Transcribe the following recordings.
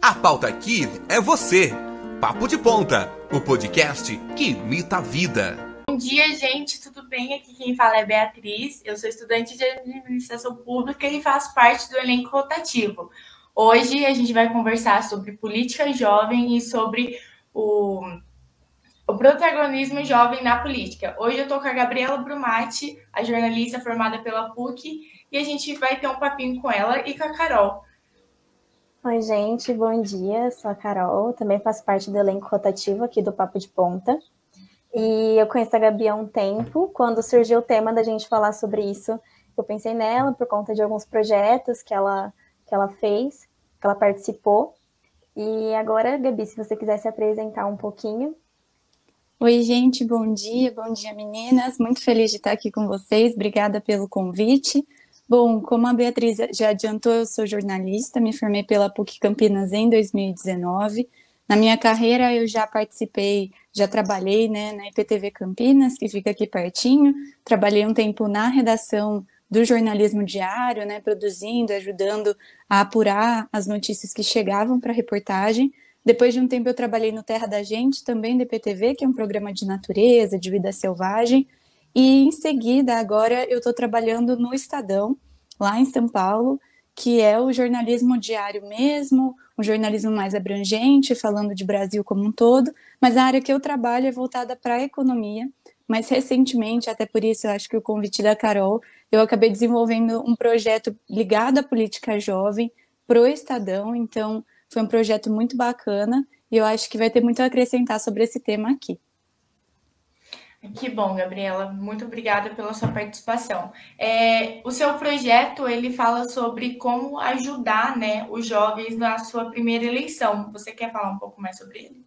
A pauta aqui é você. Papo de Ponta, o podcast que imita a vida. Bom dia, gente, tudo bem? Aqui quem fala é Beatriz, eu sou estudante de administração pública e faço parte do elenco rotativo. Hoje a gente vai conversar sobre política jovem e sobre o protagonismo jovem na política. Hoje eu estou com a Gabriela Brumatti, a jornalista formada pela PUC, e a gente vai ter um papinho com ela e com a Carol. Oi, gente, bom dia, sou a Carol, também faço parte do elenco rotativo aqui do Papo de Ponta. E eu conheço a Gabi há um tempo. Quando surgiu o tema da gente falar sobre isso, eu pensei nela por conta de alguns projetos que ela fez, que ela participou. E agora, Gabi, se você quiser se apresentar um pouquinho. Oi, gente, bom dia, meninas. Muito feliz de estar aqui com vocês, obrigada pelo convite. Bom, como a Beatriz já adiantou, eu sou jornalista, me formei pela PUC Campinas em 2019. Na minha carreira, eu já participei, já trabalhei, né, na IPTV Campinas, que fica aqui pertinho. Trabalhei um tempo na redação do jornalismo diário, né, produzindo, ajudando a apurar as notícias que chegavam para a reportagem. Depois de um tempo, eu trabalhei no Terra da Gente, também da IPTV, que é um programa de natureza, de vida selvagem. E, em seguida, agora, eu estou trabalhando no Estadão, lá em São Paulo, que é o jornalismo diário mesmo, um jornalismo mais abrangente, falando de Brasil como um todo, mas a área que eu trabalho é voltada para a economia, mas recentemente, até por isso eu acho que o convite da Carol, eu acabei desenvolvendo um projeto ligado à política jovem pro Estadão, então foi um projeto muito bacana e eu acho que vai ter muito a acrescentar sobre esse tema aqui. Que bom, Gabriela. Muito obrigada pela sua participação. O seu projeto, ele fala sobre como ajudar, né, os jovens na sua primeira eleição. Você quer falar um pouco mais sobre ele?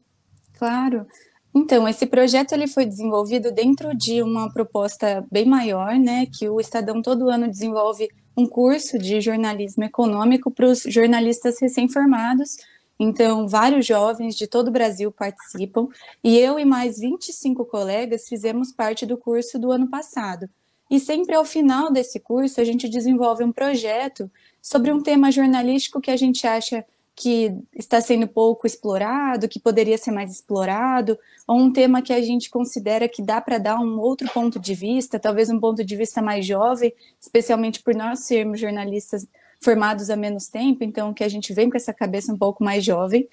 Claro. Então, esse projeto ele foi desenvolvido dentro de uma proposta bem maior, né, que o Estadão todo ano desenvolve um curso de jornalismo econômico para os jornalistas recém-formados. Então, vários jovens de todo o Brasil participam e eu e mais 25 colegas fizemos parte do curso do ano passado. E sempre ao final desse curso, a gente desenvolve um projeto sobre um tema jornalístico que a gente acha que está sendo pouco explorado, que poderia ser mais explorado, ou um tema que a gente considera que dá para dar um outro ponto de vista, talvez um ponto de vista mais jovem, especialmente por nós sermos jornalistas formados há menos tempo, então que a gente vem com essa cabeça um pouco mais jovem.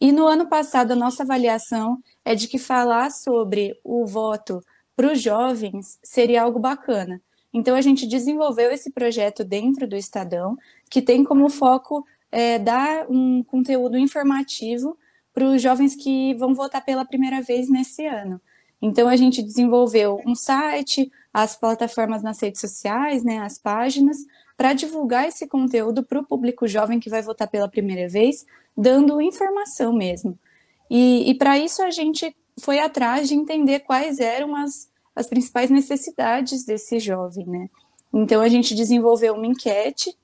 E no ano passado, a nossa avaliação é de que falar sobre o voto para os jovens seria algo bacana. Então, a gente desenvolveu esse projeto dentro do Estadão, que tem como foco dar um conteúdo informativo para os jovens que vão votar pela primeira vez nesse ano. Então, a gente desenvolveu um site, as plataformas nas redes sociais, né, as páginas, para divulgar esse conteúdo para o público jovem que vai votar pela primeira vez, dando informação mesmo. E para isso a gente foi atrás de entender quais eram as principais necessidades desse jovem, né? Então a gente desenvolveu uma enquete,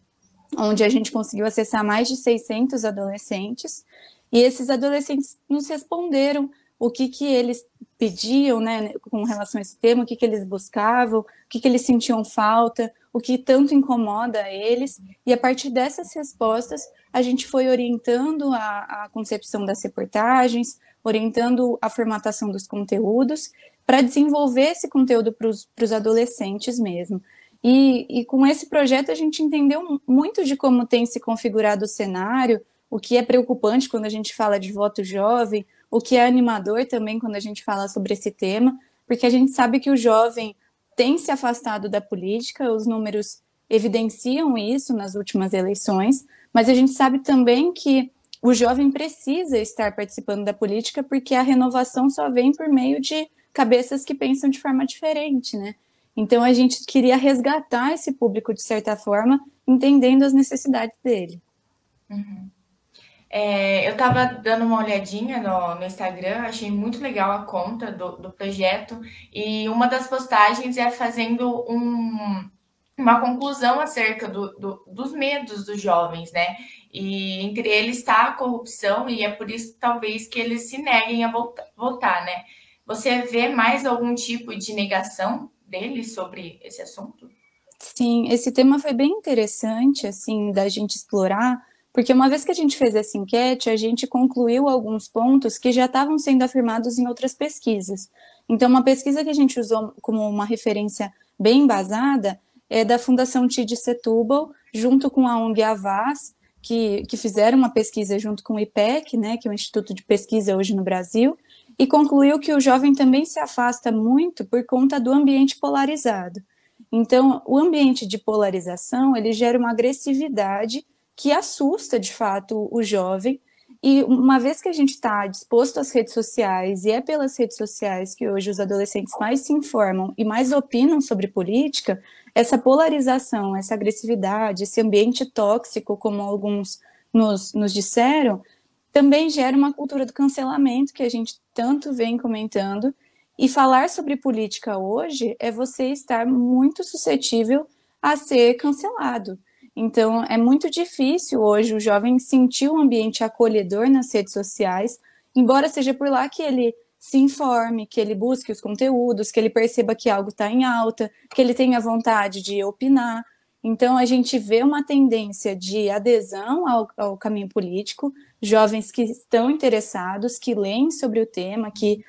onde a gente conseguiu acessar mais de 600 adolescentes, e esses adolescentes nos responderam o que eles pediam, né, com relação a esse tema, o que eles buscavam, o que eles sentiam falta, o que tanto incomoda eles, e a partir dessas respostas, a gente foi orientando a concepção das reportagens, orientando a formatação dos conteúdos, para desenvolver esse conteúdo para os adolescentes mesmo. E com esse projeto, a gente entendeu muito de como tem se configurado o cenário, o que é preocupante quando a gente fala de voto jovem, o que é animador também quando a gente fala sobre esse tema, porque a gente sabe que o jovem tem se afastado da política, os números evidenciam isso nas últimas eleições, mas a gente sabe também que o jovem precisa estar participando da política porque a renovação só vem por meio de cabeças que pensam de forma diferente, né? Então a gente queria resgatar esse público de certa forma, entendendo as necessidades dele. Uhum. Eu estava dando uma olhadinha no Instagram, achei muito legal a conta do projeto e uma das postagens é fazendo uma conclusão acerca dos medos dos jovens, né? E entre eles está a corrupção e é por isso talvez que eles se neguem a votar, né? Você vê mais algum tipo de negação deles sobre esse assunto? Sim, esse tema foi bem interessante, assim, da gente explorar, Porque uma vez que a gente fez essa enquete, a gente concluiu alguns pontos que já estavam sendo afirmados em outras pesquisas. Então, uma pesquisa que a gente usou como uma referência bem embasada é da Fundação Tide Setúbal, junto com a ONG Avaaz, que fizeram uma pesquisa junto com o IPEC, né, que é um instituto de pesquisa hoje no Brasil, e concluiu que o jovem também se afasta muito por conta do ambiente polarizado. Então, o ambiente de polarização, ele gera uma agressividade que assusta, de fato, o jovem. E uma vez que a gente está disposto às redes sociais, e é pelas redes sociais que hoje os adolescentes mais se informam e mais opinam sobre política, essa polarização, essa agressividade, esse ambiente tóxico, como alguns nos disseram, também gera uma cultura do cancelamento que a gente tanto vem comentando. E falar sobre política hoje é você estar muito suscetível a ser cancelado. Então, é muito difícil hoje o jovem sentir um ambiente acolhedor nas redes sociais, embora seja por lá que ele se informe, que ele busque os conteúdos, que ele perceba que algo está em alta, que ele tenha vontade de opinar. Então, a gente vê uma tendência de adesão ao caminho político, jovens que estão interessados, que leem sobre o tema, que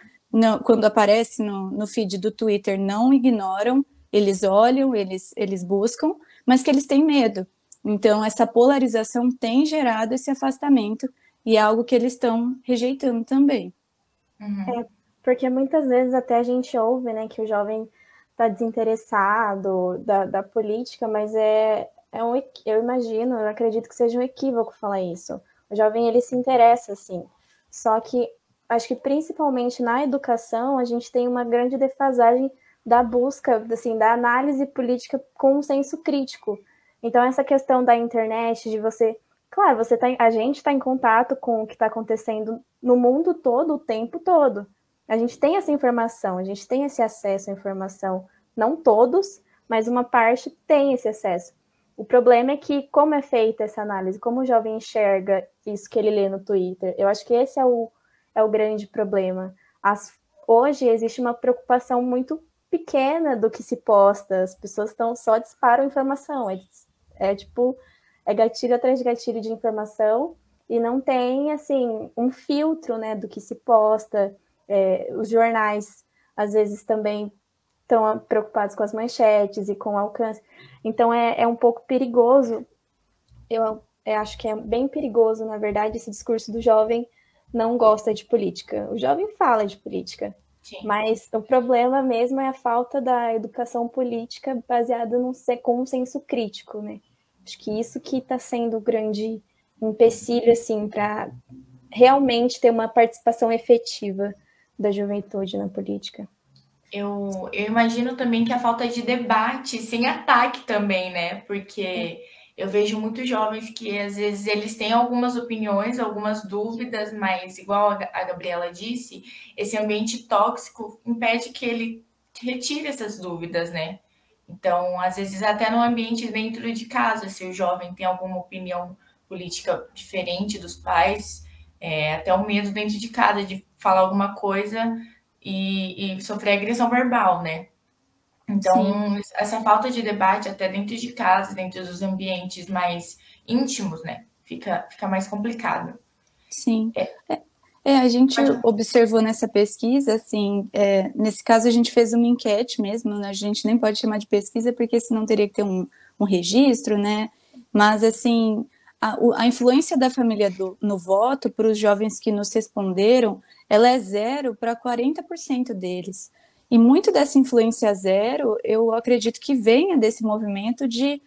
quando aparece no feed do Twitter não ignoram, eles olham, eles buscam, mas que eles têm medo. Então, essa polarização tem gerado esse afastamento e é algo que eles estão rejeitando também. Uhum. É, porque muitas vezes até a gente ouve, né, que o jovem está desinteressado da política, mas eu imagino, eu acredito que seja um equívoco falar isso. O jovem, ele se interessa, sim. Só que acho que principalmente na educação a gente tem uma grande defasagem da busca, assim, da análise política com um senso crítico. Então, essa questão da internet, de você... Claro, a gente está em contato com o que está acontecendo no mundo todo, o tempo todo. A gente tem essa informação, a gente tem esse acesso à informação. Não todos, mas uma parte tem esse acesso. O problema é que, como é feita essa análise, como o jovem enxerga isso que ele lê no Twitter, eu acho que esse é o grande problema. Hoje existe uma preocupação muito pequena do que se posta, as pessoas só disparam informação, é gatilho atrás de gatilho de informação, e não tem, assim, um filtro, né, do que se posta. Os jornais, às vezes, também estão preocupados com as manchetes e com o alcance, então é um pouco perigoso, eu acho que é bem perigoso, na verdade, esse discurso do jovem não gosta de política. O jovem fala de política, sim, mas o problema mesmo é a falta da educação política baseada com um senso crítico, né? Acho que isso que está sendo o grande empecilho, assim, para realmente ter uma participação efetiva da juventude na política. Eu imagino também que a falta de debate sem ataque também, né? Porque eu vejo muitos jovens que, às vezes, eles têm algumas opiniões, algumas dúvidas, mas, igual a Gabriela disse, esse ambiente tóxico impede que ele retire essas dúvidas, né? Então, às vezes, até no ambiente dentro de casa, se o jovem tem alguma opinião política diferente dos pais, até o medo dentro de casa de falar alguma coisa e sofrer agressão verbal, né? Então, sim, essa falta de debate até dentro de casa, dentro dos ambientes mais íntimos, né, fica mais complicado. Sim. A gente observou nessa pesquisa, assim, nesse caso a gente fez uma enquete mesmo, né, a gente nem pode chamar de pesquisa porque senão teria que ter um registro, né, mas, assim, a influência da família no voto para os jovens que nos responderam, ela é 0 para 40% deles. E muito dessa influência 0, eu acredito que venha desse movimento de...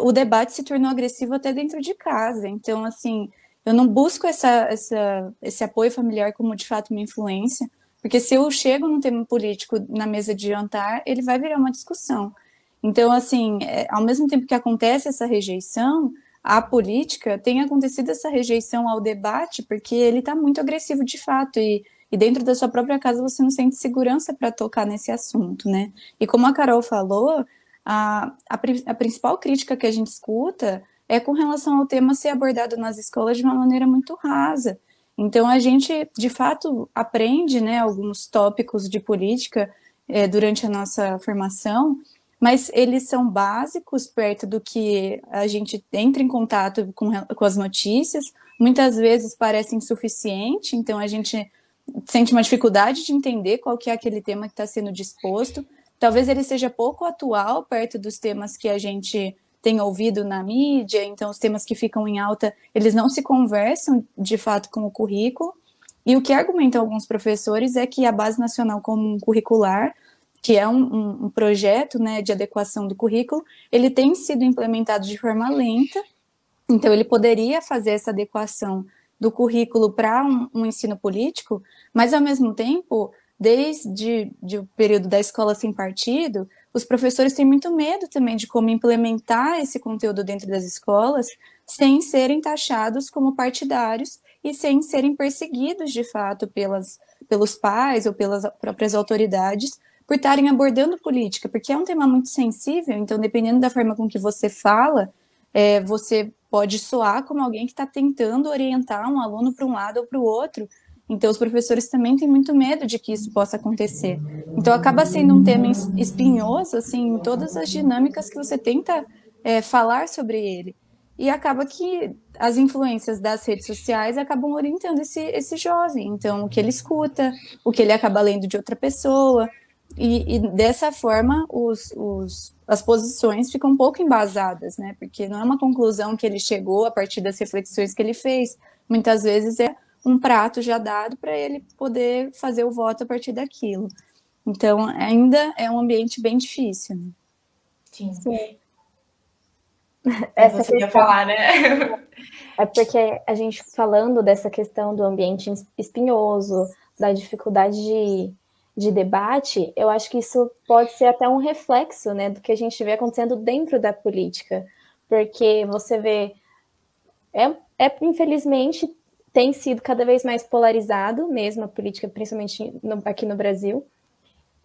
o debate se tornou agressivo até dentro de casa. Então, assim, eu não busco esse apoio familiar como, de fato, uma influência, porque se eu chego num tema político na mesa de jantar, ele vai virar uma discussão. Então, assim, ao mesmo tempo que acontece essa rejeição à política, tem acontecido essa rejeição ao debate, porque ele está muito agressivo, de fato, e dentro da sua própria casa você não sente segurança para tocar nesse assunto, né? E como a Carol falou, a principal crítica que a gente escuta é com relação ao tema ser abordado nas escolas de uma maneira muito rasa. Então a gente, de fato, aprende, né, alguns tópicos de política durante a nossa formação, mas eles são básicos perto do que a gente entra em contato com as notícias, muitas vezes parece insuficiente, então a gente sente uma dificuldade de entender qual que é aquele tema que está sendo disposto, talvez ele seja pouco atual perto dos temas que a gente tem ouvido na mídia, então os temas que ficam em alta, eles não se conversam de fato com o currículo, e o que argumentam alguns professores é que a Base Nacional Comum Curricular, que é um projeto, né, de adequação do currículo, ele tem sido implementado de forma lenta, então ele poderia fazer essa adequação do currículo para um ensino político, mas ao mesmo tempo, desde o período da Escola Sem Partido, os professores têm muito medo também de como implementar esse conteúdo dentro das escolas sem serem taxados como partidários e sem serem perseguidos de fato pelos pais ou pelas próprias autoridades por estarem abordando política, porque é um tema muito sensível, então dependendo da forma com que você fala, você pode soar como alguém que está tentando orientar um aluno para um lado ou para o outro, então os professores também têm muito medo de que isso possa acontecer, então acaba sendo um tema espinhoso, assim, em todas as dinâmicas que você tenta falar sobre ele, e acaba que as influências das redes sociais acabam orientando esse jovem, então o que ele escuta, o que ele acaba lendo de outra pessoa, e dessa forma as posições ficam um pouco embasadas, né? Porque não é uma conclusão que ele chegou a partir das reflexões que ele fez, muitas vezes é um prato já dado para ele poder fazer o voto a partir daquilo. Então, ainda é um ambiente bem difícil. Né? Sim. Sim. Essa você questão... ia falar, né? É porque a gente falando dessa questão do ambiente espinhoso, da dificuldade de debate, eu acho que isso pode ser até um reflexo, né, do que a gente vê acontecendo dentro da política. Porque você vê... infelizmente... tem sido cada vez mais polarizado, mesmo a política, principalmente aqui no Brasil,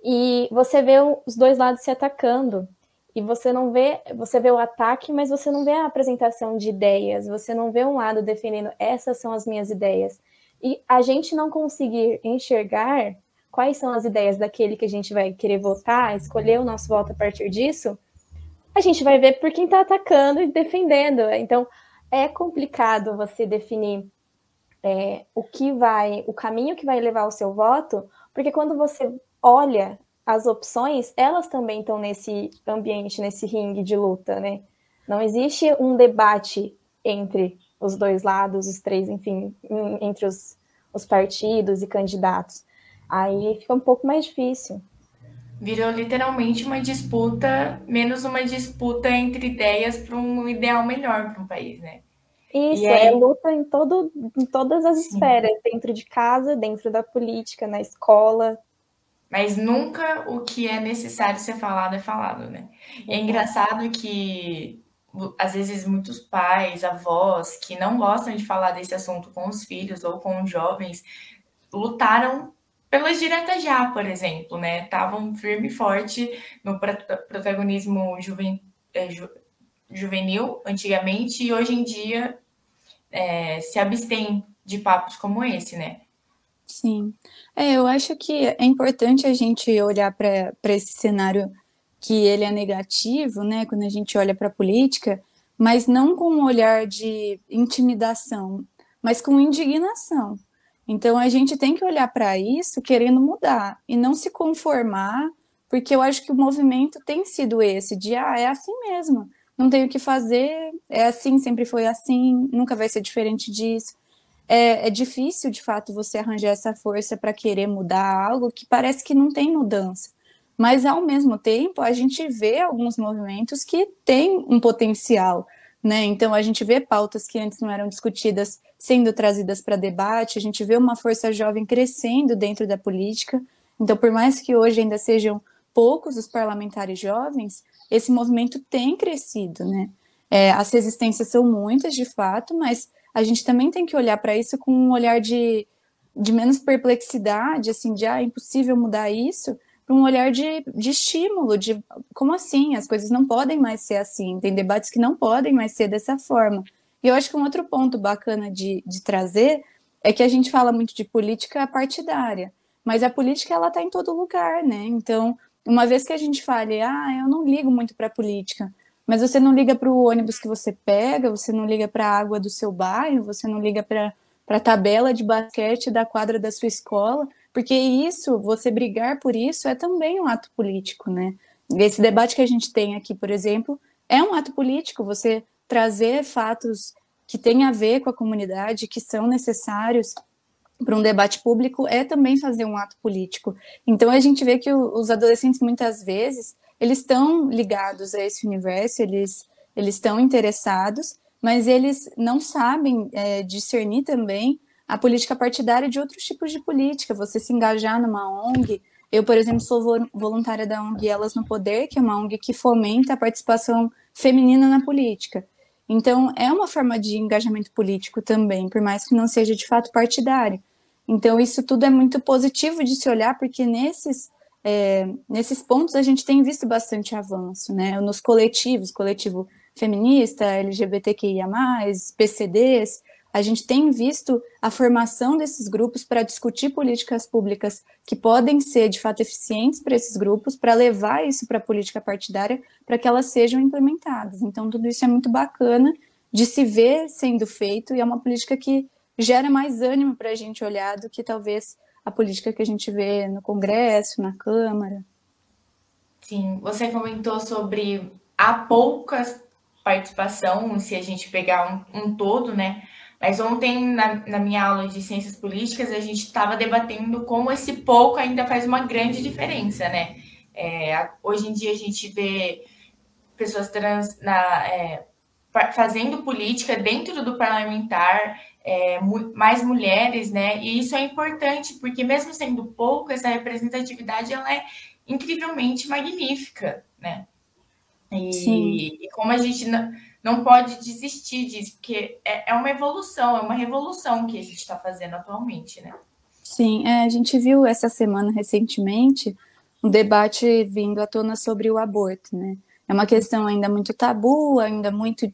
e você vê os dois lados se atacando, e você vê o ataque, mas você não vê a apresentação de ideias, você não vê um lado defendendo, essas são as minhas ideias, e a gente não conseguir enxergar quais são as ideias daquele que a gente vai querer votar, escolher o nosso voto a partir disso, a gente vai ver por quem está atacando e defendendo, então é complicado você definir o caminho que vai levar o seu voto, porque quando você olha as opções, elas também estão nesse ambiente, nesse ringue de luta, né? Não existe um debate entre os dois lados, os três, enfim, entre os partidos e candidatos. Aí fica um pouco mais difícil. Virou literalmente uma disputa, menos uma disputa entre ideias para um ideal melhor para um país, né? Isso, é luta em todas as sim. esferas, dentro de casa, dentro da política, na escola. Mas nunca o que é necessário ser falado é falado, né? E é engraçado que, às vezes, muitos pais, avós, que não gostam de falar desse assunto com os filhos ou com os jovens, lutaram pelas diretas já, por exemplo, né? Estavam firme e forte no protagonismo juvenil antigamente e hoje em dia se abstém de papos como esse, né? Sim, eu acho que é importante a gente olhar para esse cenário que ele é negativo, né? Quando a gente olha para a política, mas não com um olhar de intimidação, mas com indignação. Então a gente tem que olhar para isso querendo mudar e não se conformar, porque eu acho que o movimento tem sido esse de é assim mesmo. Não tenho o que fazer, é assim, sempre foi assim, nunca vai ser diferente disso. É difícil, de fato, você arranjar essa força para querer mudar algo que parece que não tem mudança. Mas, ao mesmo tempo, a gente vê alguns movimentos que têm um potencial, né? Então, a gente vê pautas que antes não eram discutidas sendo trazidas para debate, a gente vê uma força jovem crescendo dentro da política. Então, por mais que hoje ainda sejam poucos os parlamentares jovens, esse movimento tem crescido, né? As resistências são muitas, de fato, mas a gente também tem que olhar para isso com um olhar de menos perplexidade, assim, de, é impossível mudar isso, para um olhar de estímulo, de como assim? As coisas não podem mais ser assim, tem debates que não podem mais ser dessa forma. E eu acho que um outro ponto bacana de trazer é que a gente fala muito de política partidária, mas a política, ela está em todo lugar, né? Então, Uma vez que a gente fale, eu não ligo muito para a política, mas você não liga para o ônibus que você pega, você não liga para a água do seu bairro, você não liga para a tabela de basquete da quadra da sua escola, porque isso, você brigar por isso, é também um ato político, né? Esse debate que a gente tem aqui, por exemplo, é um ato político, você trazer fatos que têm a ver com a comunidade, que são necessários para um debate público, é também fazer um ato político. Então a gente vê que os adolescentes, muitas vezes, eles estão ligados a esse universo, eles estão interessados, mas eles não sabem discernir também a política partidária de outros tipos de política. Você se engajar numa ONG, eu, por exemplo, sou voluntária da ONG Elas no Poder, que é uma ONG que fomenta a participação feminina na política. Então, é uma forma de engajamento político também, por mais que não seja de fato partidário. Então, isso tudo é muito positivo de se olhar, porque nesses pontos a gente tem visto bastante avanço, né? Nos coletivos, coletivo feminista, LGBTQIA+, PCDs, a gente tem visto a formação desses grupos para discutir políticas públicas que podem ser, de fato, eficientes para esses grupos, para levar isso para a política partidária, para que elas sejam implementadas. Então, tudo isso é muito bacana de se ver sendo feito e é uma política que gera mais ânimo para a gente olhar do que, talvez, a política que a gente vê no Congresso, na Câmara. Sim, você comentou sobre a pouca participação, se a gente pegar um todo, né? Mas ontem, na minha aula de Ciências Políticas, a gente estava debatendo como esse pouco ainda faz uma grande diferença, né? Hoje em dia a gente vê pessoas trans fazendo política dentro do parlamentar, mais mulheres, né? E isso é importante, porque mesmo sendo pouco, essa representatividade ela é incrivelmente magnífica, né? E como a gente não pode desistir disso, porque é uma evolução, é uma revolução que a gente está fazendo atualmente, né? Sim, a gente viu essa semana recentemente um debate vindo à tona sobre o aborto, né? É uma questão ainda muito tabu, ainda muito...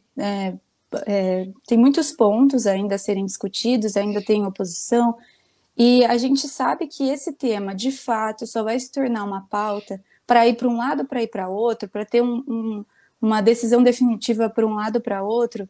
tem muitos pontos ainda a serem discutidos, ainda tem oposição, e a gente sabe que esse tema, de fato, só vai se tornar uma pauta para ir para um lado, para ir para outro, para ter uma decisão definitiva para um lado para outro,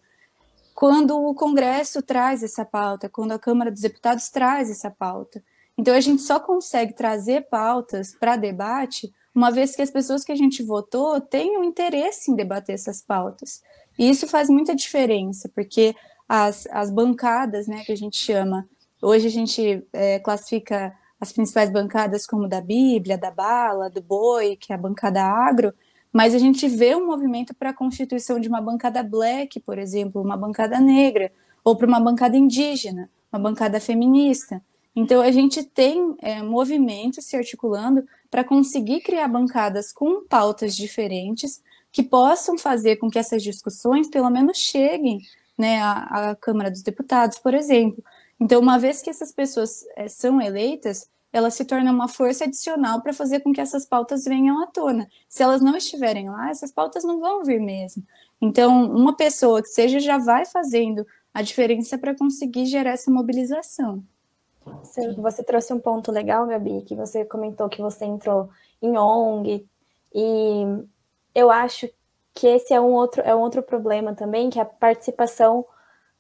quando o Congresso traz essa pauta, quando a Câmara dos Deputados traz essa pauta. Então, a gente só consegue trazer pautas para debate uma vez que as pessoas que a gente votou tenham interesse em debater essas pautas. E isso faz muita diferença, porque as bancadas, né, que a gente chama, hoje a gente classifica as principais bancadas como da Bíblia, da Bala, do Boi, que é a bancada agro, mas a gente vê um movimento para a constituição de uma bancada black, por exemplo, uma bancada negra, ou para uma bancada indígena, uma bancada feminista. Então, a gente tem movimentos se articulando para conseguir criar bancadas com pautas diferentes que possam fazer com que essas discussões, pelo menos, cheguem, né, à Câmara dos Deputados, por exemplo. Então, uma vez que essas pessoas são eleitas, elas se tornam uma força adicional para fazer com que essas pautas venham à tona. Se elas não estiverem lá, essas pautas não vão vir mesmo. Então, uma pessoa que seja já vai fazendo a diferença para conseguir gerar essa mobilização. Você trouxe um ponto legal, Gabi, que você comentou que você entrou em ONG, e eu acho que esse é um outro problema também, que a participação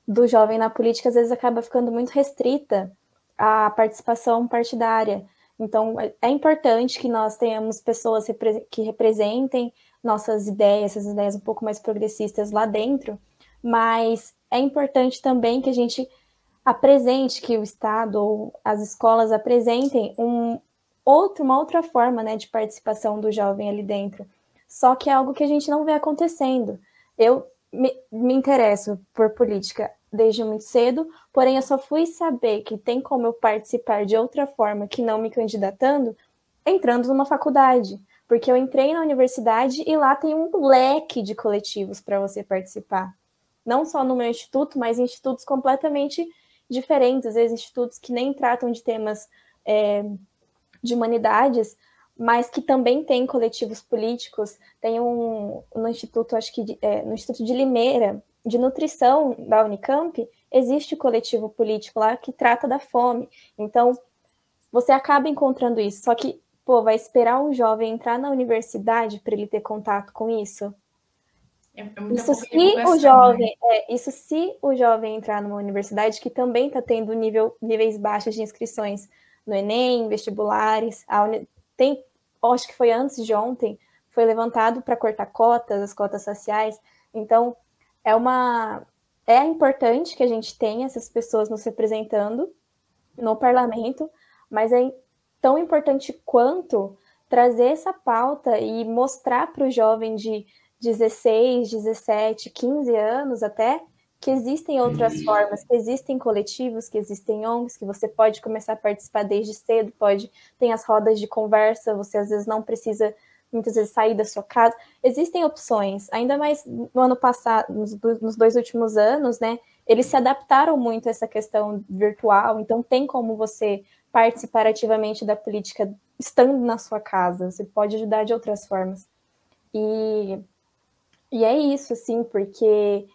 do jovem na política às vezes acaba ficando muito restrita a participação partidária. Então, é importante que nós tenhamos pessoas que representem nossas ideias, essas ideias um pouco mais progressistas lá dentro, mas é importante também que a gente apresente, que o Estado ou as escolas apresentem uma outra forma, né, de participação do jovem ali dentro. Só que é algo que a gente não vê acontecendo. Eu me interesso por política desde muito cedo, porém eu só fui saber que tem como eu participar de outra forma que não me candidatando, entrando numa faculdade, porque eu entrei na universidade e lá tem um leque de coletivos para você participar, não só no meu instituto, mas institutos completamente diferentes, às vezes institutos que nem tratam de temas de humanidades, mas que também tem coletivos políticos. Tem no instituto, acho que no Instituto de Limeira, de nutrição da Unicamp, existe o coletivo político lá que trata da fome. Então, você acaba encontrando isso, só que pô, vai esperar um jovem entrar na universidade para ele ter contato com isso? Isso se o jovem entrar numa universidade que também está tendo níveis baixos de inscrições no Enem, vestibulares, acho que foi antes de ontem, foi levantado para cortar cotas, as cotas sociais. Então, é importante que a gente tenha essas pessoas nos representando no parlamento, mas é tão importante quanto trazer essa pauta e mostrar para o jovem de 16, 17, 15 anos até, que existem outras formas, que existem coletivos, que existem ONGs, que você pode começar a participar desde cedo, tem as rodas de conversa, você às vezes não precisa, muitas vezes, sair da sua casa. Existem opções, ainda mais no ano passado, nos dois últimos anos, né? Eles se adaptaram muito a essa questão virtual, então tem como você participar ativamente da política estando na sua casa, você pode ajudar de outras formas. E é isso, assim, porque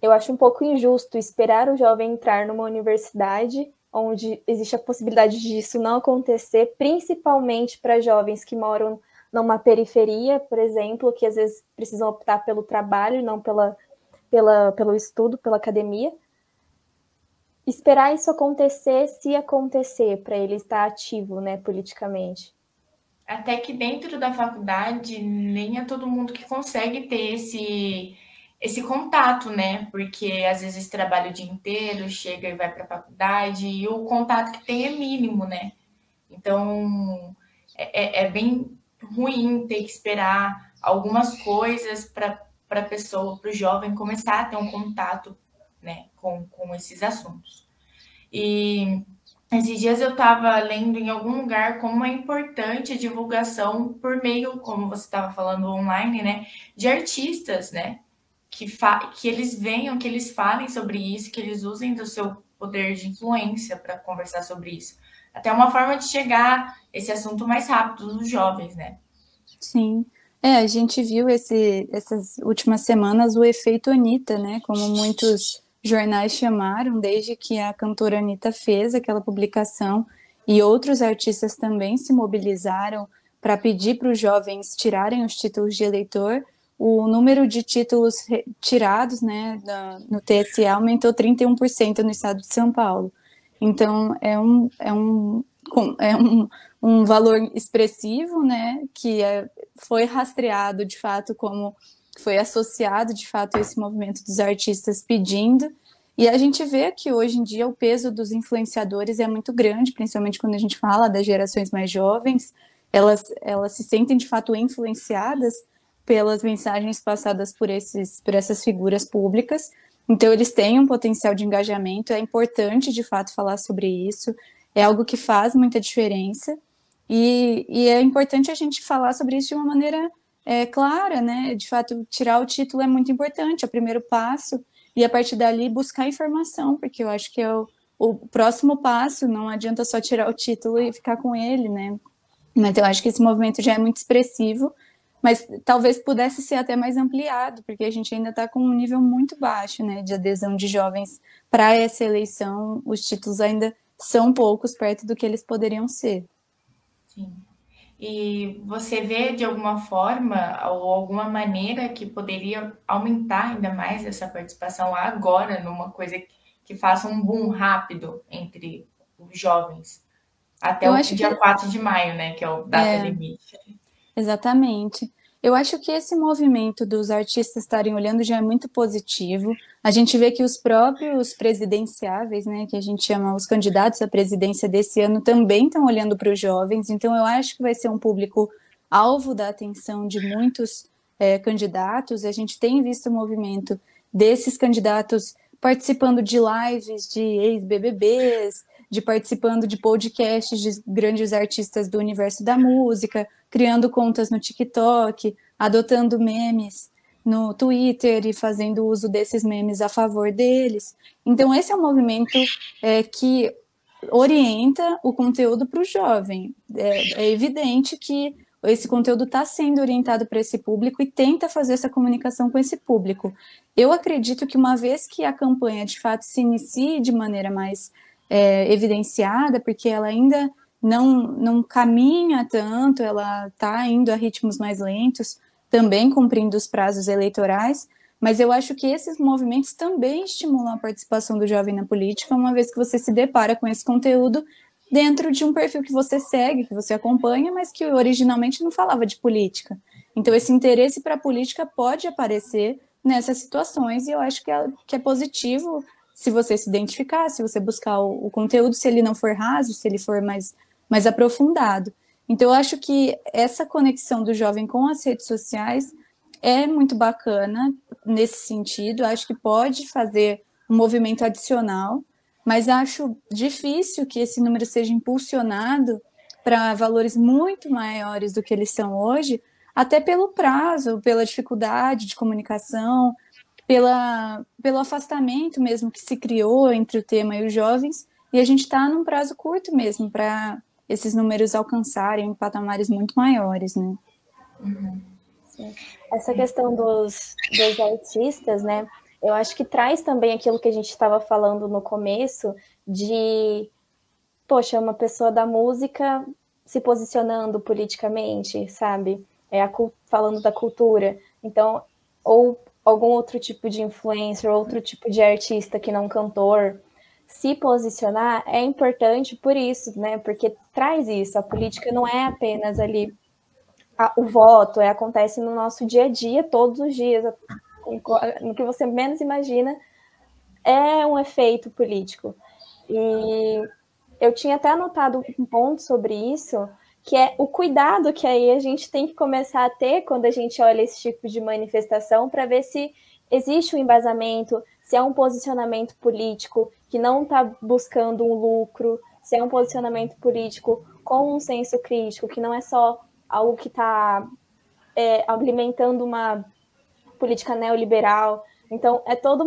eu acho um pouco injusto esperar o jovem entrar numa universidade onde existe a possibilidade disso não acontecer, principalmente para jovens que moram numa periferia, por exemplo, que às vezes precisam optar pelo trabalho e não pelo estudo, pela academia. Esperar isso acontecer, se acontecer, para ele estar ativo, né, politicamente. Até que dentro da faculdade, nem é todo mundo que consegue ter esse contato, né? Porque às vezes trabalha o dia inteiro, chega e vai para a faculdade, e o contato que tem é mínimo, né? Então, é bem ruim ter que esperar algumas coisas para a pessoa, para o jovem começar a ter um contato, né, com esses assuntos. E esses dias eu estava lendo em algum lugar como é importante a divulgação por meio, como você estava falando, online, né? De artistas, né? Que eles venham, que eles falem sobre isso, que eles usem do seu poder de influência para conversar sobre isso. Até uma forma de chegar esse assunto mais rápido nos jovens, né? Sim. A gente viu essas últimas semanas o efeito Anitta, né? Como muitos jornais chamaram, desde que a cantora Anitta fez aquela publicação e outros artistas também se mobilizaram para pedir para os jovens tirarem os títulos de eleitor, o número de títulos tirados, né, no TSE aumentou 31% no estado de São Paulo. Então, é um valor expressivo, né, que foi rastreado de fato como... Foi associado, de fato, a esse movimento dos artistas pedindo. E a gente vê que hoje em dia o peso dos influenciadores é muito grande, principalmente quando a gente fala das gerações mais jovens. Elas se sentem, de fato, influenciadas pelas mensagens passadas por essas figuras públicas. Então, eles têm um potencial de engajamento. É importante, de fato, falar sobre isso. É algo que faz muita diferença. E é importante a gente falar sobre isso de uma maneira... clara, né? De fato, tirar o título é muito importante, é o primeiro passo, e a partir dali buscar informação, porque eu acho que é o próximo passo, não adianta só tirar o título e ficar com ele, né? Então, eu acho que esse movimento já é muito expressivo, mas talvez pudesse ser até mais ampliado, porque a gente ainda está com um nível muito baixo, né, de adesão de jovens para essa eleição, os títulos ainda são poucos perto do que eles poderiam ser. Sim. E você vê de alguma forma ou alguma maneira que poderia aumentar ainda mais essa participação agora numa coisa que faça um boom rápido entre os jovens? Até o dia 4 de maio, né? Que é o data limite. Exatamente. Eu acho que esse movimento dos artistas estarem olhando já é muito positivo. A gente vê que os próprios presidenciáveis, né, que a gente chama os candidatos à presidência desse ano, também estão olhando para os jovens. Então, eu acho que vai ser um público alvo da atenção de muitos candidatos. A gente tem visto o movimento desses candidatos participando de lives de ex-BBBs, de participando de podcasts de grandes artistas do universo da música, criando contas no TikTok, adotando memes no Twitter e fazendo uso desses memes a favor deles. Então, esse é um movimento que orienta o conteúdo para o jovem. É evidente que esse conteúdo está sendo orientado para esse público e tenta fazer essa comunicação com esse público. Eu acredito que uma vez que a campanha, de fato, se inicie de maneira mais evidenciada, porque ela ainda não caminha tanto, ela está indo a ritmos mais lentos, também cumprindo os prazos eleitorais, mas eu acho que esses movimentos também estimulam a participação do jovem na política, uma vez que você se depara com esse conteúdo dentro de um perfil que você segue, que você acompanha, mas que originalmente não falava de política. Então esse interesse para a política pode aparecer nessas situações, e eu acho que é positivo se você se identificar, se você buscar o conteúdo, se ele não for raso, se ele for mais aprofundado. Então eu acho que essa conexão do jovem com as redes sociais é muito bacana nesse sentido, acho que pode fazer um movimento adicional, mas acho difícil que esse número seja impulsionado para valores muito maiores do que eles são hoje, até pelo prazo, pela dificuldade de comunicação, pelo afastamento mesmo que se criou entre o tema e os jovens, e a gente está num prazo curto mesmo para esses números alcançarem patamares muito maiores, né? Uhum. Sim. Essa questão dos artistas, né? Eu acho que traz também aquilo que a gente estava falando no começo de, poxa, uma pessoa da música se posicionando politicamente, sabe? Falando da cultura. Então, ou algum outro tipo de influencer, outro tipo de artista que não cantor, se posicionar é importante por isso, né? Porque traz isso. A política não é apenas ali o voto, acontece no nosso dia a dia, todos os dias. No que você menos imagina, é um efeito político. E eu tinha até anotado um ponto sobre isso, que é o cuidado que aí a gente tem que começar a ter quando a gente olha esse tipo de manifestação, para ver se existe um embasamento, se é um posicionamento político que não está buscando um lucro, se é um posicionamento político com um senso crítico, que não é só algo que está alimentando uma política neoliberal. Então, é todo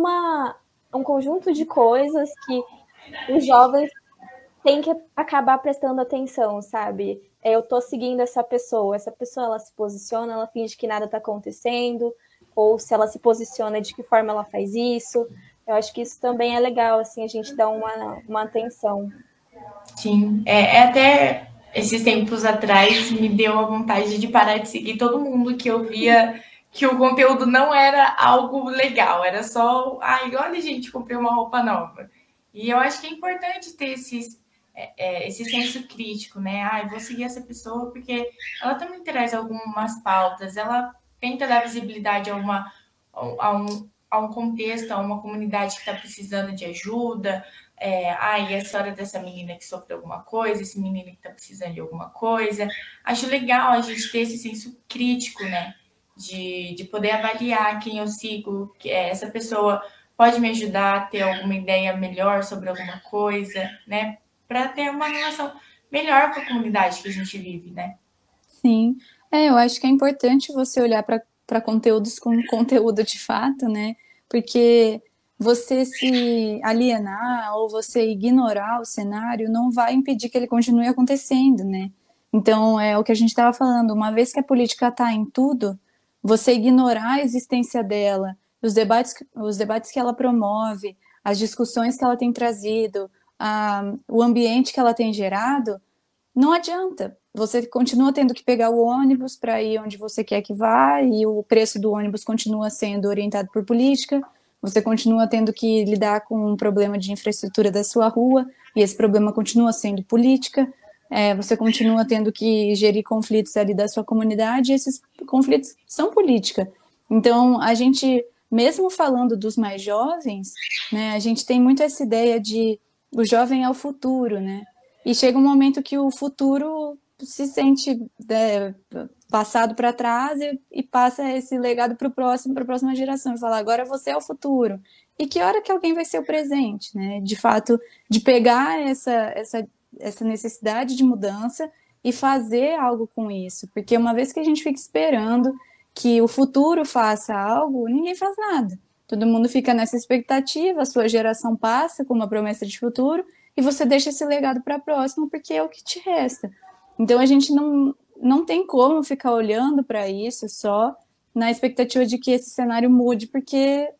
um conjunto de coisas que os jovens têm que acabar prestando atenção, sabe? Eu estou seguindo essa pessoa ela se posiciona, ela finge que nada está acontecendo, ou se ela se posiciona, de que forma ela faz isso. Eu acho que isso também é legal, assim, a gente dá uma atenção. Sim, até esses tempos atrás me deu a vontade de parar de seguir todo mundo que eu via que o conteúdo não era algo legal, era só, olha, gente, comprei uma roupa nova. E eu acho que é importante ter esse senso crítico, né? Vou seguir essa pessoa porque ela também traz algumas pautas, ela tenta dar visibilidade a um contexto, a uma comunidade que está precisando de ajuda, e a história dessa menina que sofreu alguma coisa, esse menino que está precisando de alguma coisa. Acho legal a gente ter esse senso crítico, né? De poder avaliar quem eu sigo, que essa pessoa pode me ajudar a ter alguma ideia melhor sobre alguma coisa, né? Para ter uma relação melhor com a comunidade que a gente vive, né? Sim, eu acho que é importante você olhar para conteúdos com conteúdo de fato, né? Porque você se alienar ou você ignorar o cenário não vai impedir que ele continue acontecendo, né? Então, é o que a gente estava falando, uma vez que a política está em tudo, você ignorar a existência dela, os debates que ela promove, as discussões que ela tem trazido, o ambiente que ela tem gerado, não adianta. Você continua tendo que pegar o ônibus para ir onde você quer que vá, e o preço do ônibus continua sendo orientado por política, você continua tendo que lidar com um problema de infraestrutura da sua rua, e esse problema continua sendo política. Você continua tendo que gerir conflitos ali da sua comunidade, e esses conflitos são política. Então, a gente, mesmo falando dos mais jovens, né, a gente tem muito essa ideia de o jovem é o futuro, né? E chega um momento que o futuro se sente passado para trás e passa esse legado para a próxima geração, e fala, agora você é o futuro. E que hora que alguém vai ser o presente, né? De fato, de pegar essa necessidade de mudança e fazer algo com isso, porque uma vez que a gente fica esperando que o futuro faça algo, ninguém faz nada, todo mundo fica nessa expectativa, a sua geração passa com uma promessa de futuro e você deixa esse legado para a próxima, porque é o que te resta. Então a gente não tem como ficar olhando para isso só na expectativa de que esse cenário mude, porque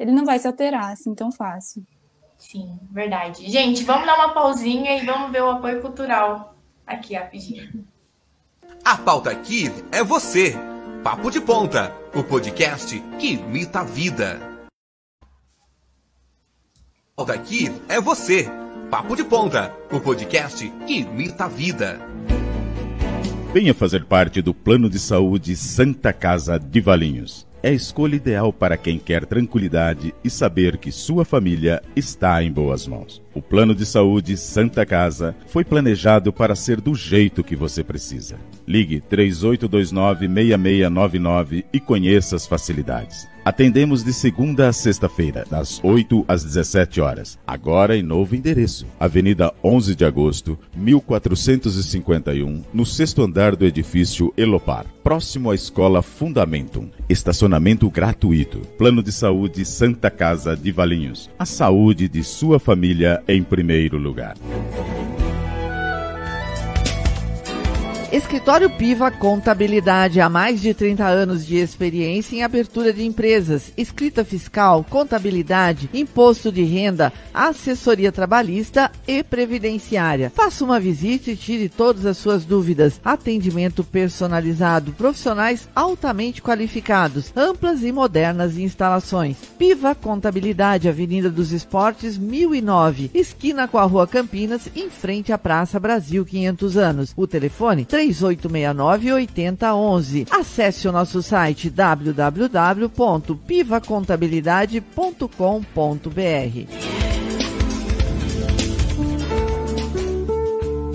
ele não vai se alterar assim tão fácil. Sim, verdade. Gente, vamos dar uma pausinha e vamos ver o apoio cultural aqui rapidinho. A pauta aqui é você. Papo de Ponta, o podcast que imita a vida. A pauta aqui é você. Papo de Ponta, o podcast que imita a vida. Venha fazer parte do Plano de Saúde Santa Casa de Valinhos. É a escolha ideal para quem quer tranquilidade e saber que sua família está em boas mãos. O Plano de Saúde Santa Casa foi planejado para ser do jeito que você precisa. Ligue 3829-6699 e conheça as facilidades. Atendemos de segunda a sexta-feira, das 8 às 17 horas. Agora em novo endereço. Avenida 11 de Agosto, 1451, no sexto andar do edifício Elopar, próximo à Escola Fundamentum. Estacionamento gratuito. Plano de Saúde Santa Casa de Valinhos. A saúde de sua família em primeiro lugar. Escritório Piva Contabilidade, há mais de 30 anos de experiência em abertura de empresas, escrita fiscal, contabilidade, imposto de renda, assessoria trabalhista e previdenciária. Faça uma visita e tire todas as suas dúvidas. Atendimento personalizado, profissionais altamente qualificados, amplas e modernas instalações. Piva Contabilidade, Avenida dos Esportes, 1009, esquina com a Rua Campinas, em frente à Praça Brasil 500 anos. O telefone 3869-8011. Acesse o nosso site www.pivacontabilidade.com.br.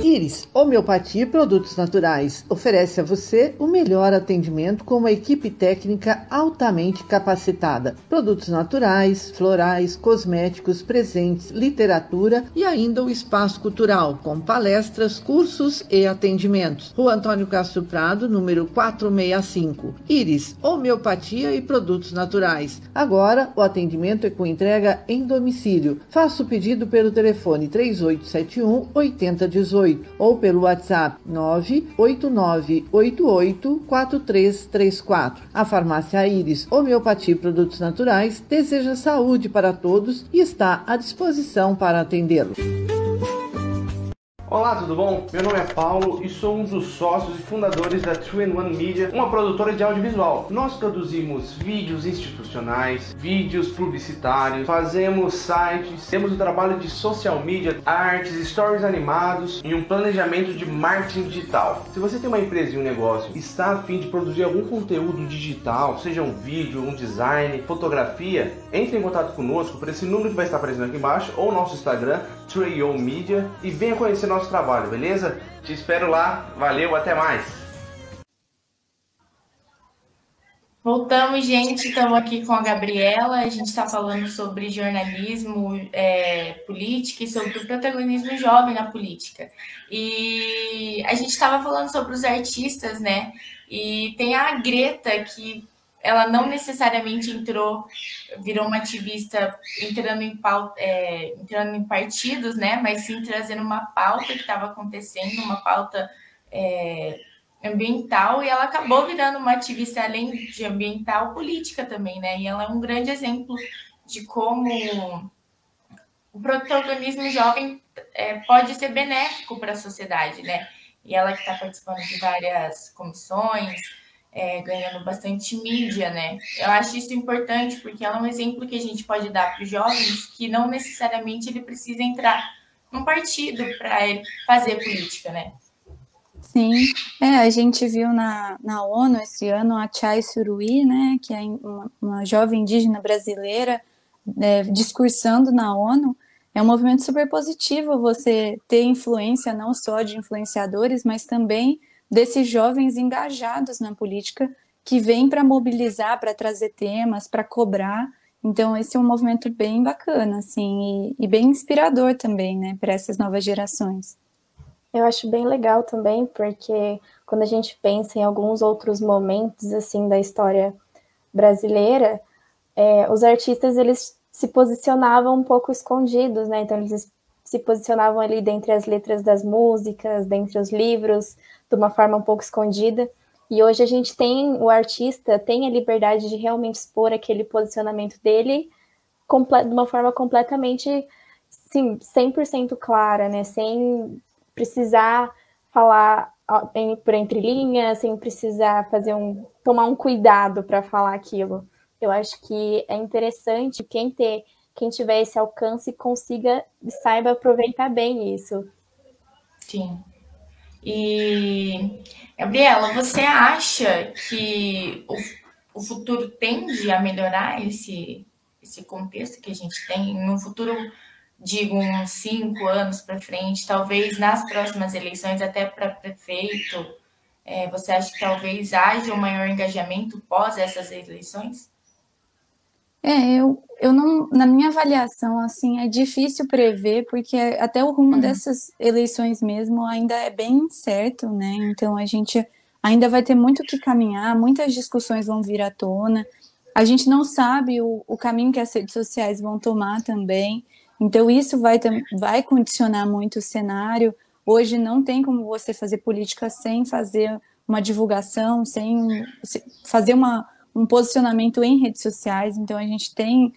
Íris Homeopatia e Produtos Naturais oferece a você o melhor atendimento com uma equipe técnica altamente capacitada. Produtos naturais, florais, cosméticos, presentes, literatura e ainda o espaço cultural, com palestras, cursos e atendimentos. Rua Antônio Castro Prado, número 465. Íris Homeopatia e Produtos Naturais. Agora, o atendimento é com entrega em domicílio. Faça o pedido pelo telefone 3871-8018. Ou pelo WhatsApp 989884334. A Farmácia Íris Homeopatia e Produtos Naturais deseja saúde para todos e está à disposição para atendê-los. Olá, tudo bom? Meu nome é Paulo e sou um dos sócios e fundadores da 2-in-1 Media, uma produtora de audiovisual. Nós produzimos vídeos institucionais, vídeos publicitários, fazemos sites, temos o trabalho de social media, artes, stories animados e um planejamento de marketing digital. Se você tem uma empresa e um negócio e está a fim de produzir algum conteúdo digital, seja um vídeo, um design, fotografia, entre em contato conosco por esse número que vai estar aparecendo aqui embaixo ou nosso Instagram, 2-in-1 Media, e venha conhecer nosso trabalho, beleza? Te espero lá, valeu, até mais! Voltamos, gente, estamos aqui com a Gabriela, a gente está falando sobre jornalismo, política e sobre o protagonismo jovem na política. E a gente estava falando sobre os artistas, né? E tem a Greta, que ela não necessariamente virou uma ativista entrando em partidos, né? Mas sim trazendo uma pauta que estava acontecendo, uma pauta ambiental, e ela acabou virando uma ativista, além de ambiental, política também, né? E ela é um grande exemplo de como o protagonismo jovem pode ser benéfico para a sociedade, né? E ela que está participando de várias comissões, ganhando bastante mídia, né? Eu acho isso importante porque ela é um exemplo que a gente pode dar para os jovens, que não necessariamente ele precisa entrar num partido para fazer política, né? Sim, a gente viu na ONU esse ano a Chay Suruí, né, que é uma jovem indígena brasileira, discursando na ONU. É um movimento super positivo você ter influência não só de influenciadores, mas também desses jovens engajados na política, que vêm para mobilizar, para trazer temas, para cobrar. Então, esse é um movimento bem bacana, assim, e bem inspirador também, né, para essas novas gerações. Eu acho bem legal também, porque quando a gente pensa em alguns outros momentos, assim, da história brasileira, os artistas, eles se posicionavam um pouco escondidos, né, então eles se posicionavam ali dentre as letras das músicas, dentre os livros, de uma forma um pouco escondida. E hoje a gente o artista tem a liberdade de realmente expor aquele posicionamento dele de uma forma completamente, sim, 100% clara, né? Sem precisar falar por entre linhas, sem precisar fazer tomar um cuidado para falar aquilo. Eu acho que é interessante quem tiver esse alcance consiga e saiba aproveitar bem isso. Sim. E, Gabriela, você acha que o futuro tende a melhorar esse contexto que a gente tem? No futuro, digo, uns 5 anos para frente, talvez nas próximas eleições, até para prefeito, você acha que talvez haja um maior engajamento pós essas eleições? Eu não, na minha avaliação, assim, é difícil prever, porque até o rumo dessas eleições mesmo ainda é bem incerto, né? Então a gente ainda vai ter muito que caminhar, muitas discussões vão vir à tona, a gente não sabe o caminho que as redes sociais vão tomar também, então isso vai condicionar muito o cenário. Hoje não tem como você fazer política sem fazer uma divulgação, sem fazer um posicionamento em redes sociais, então a gente tem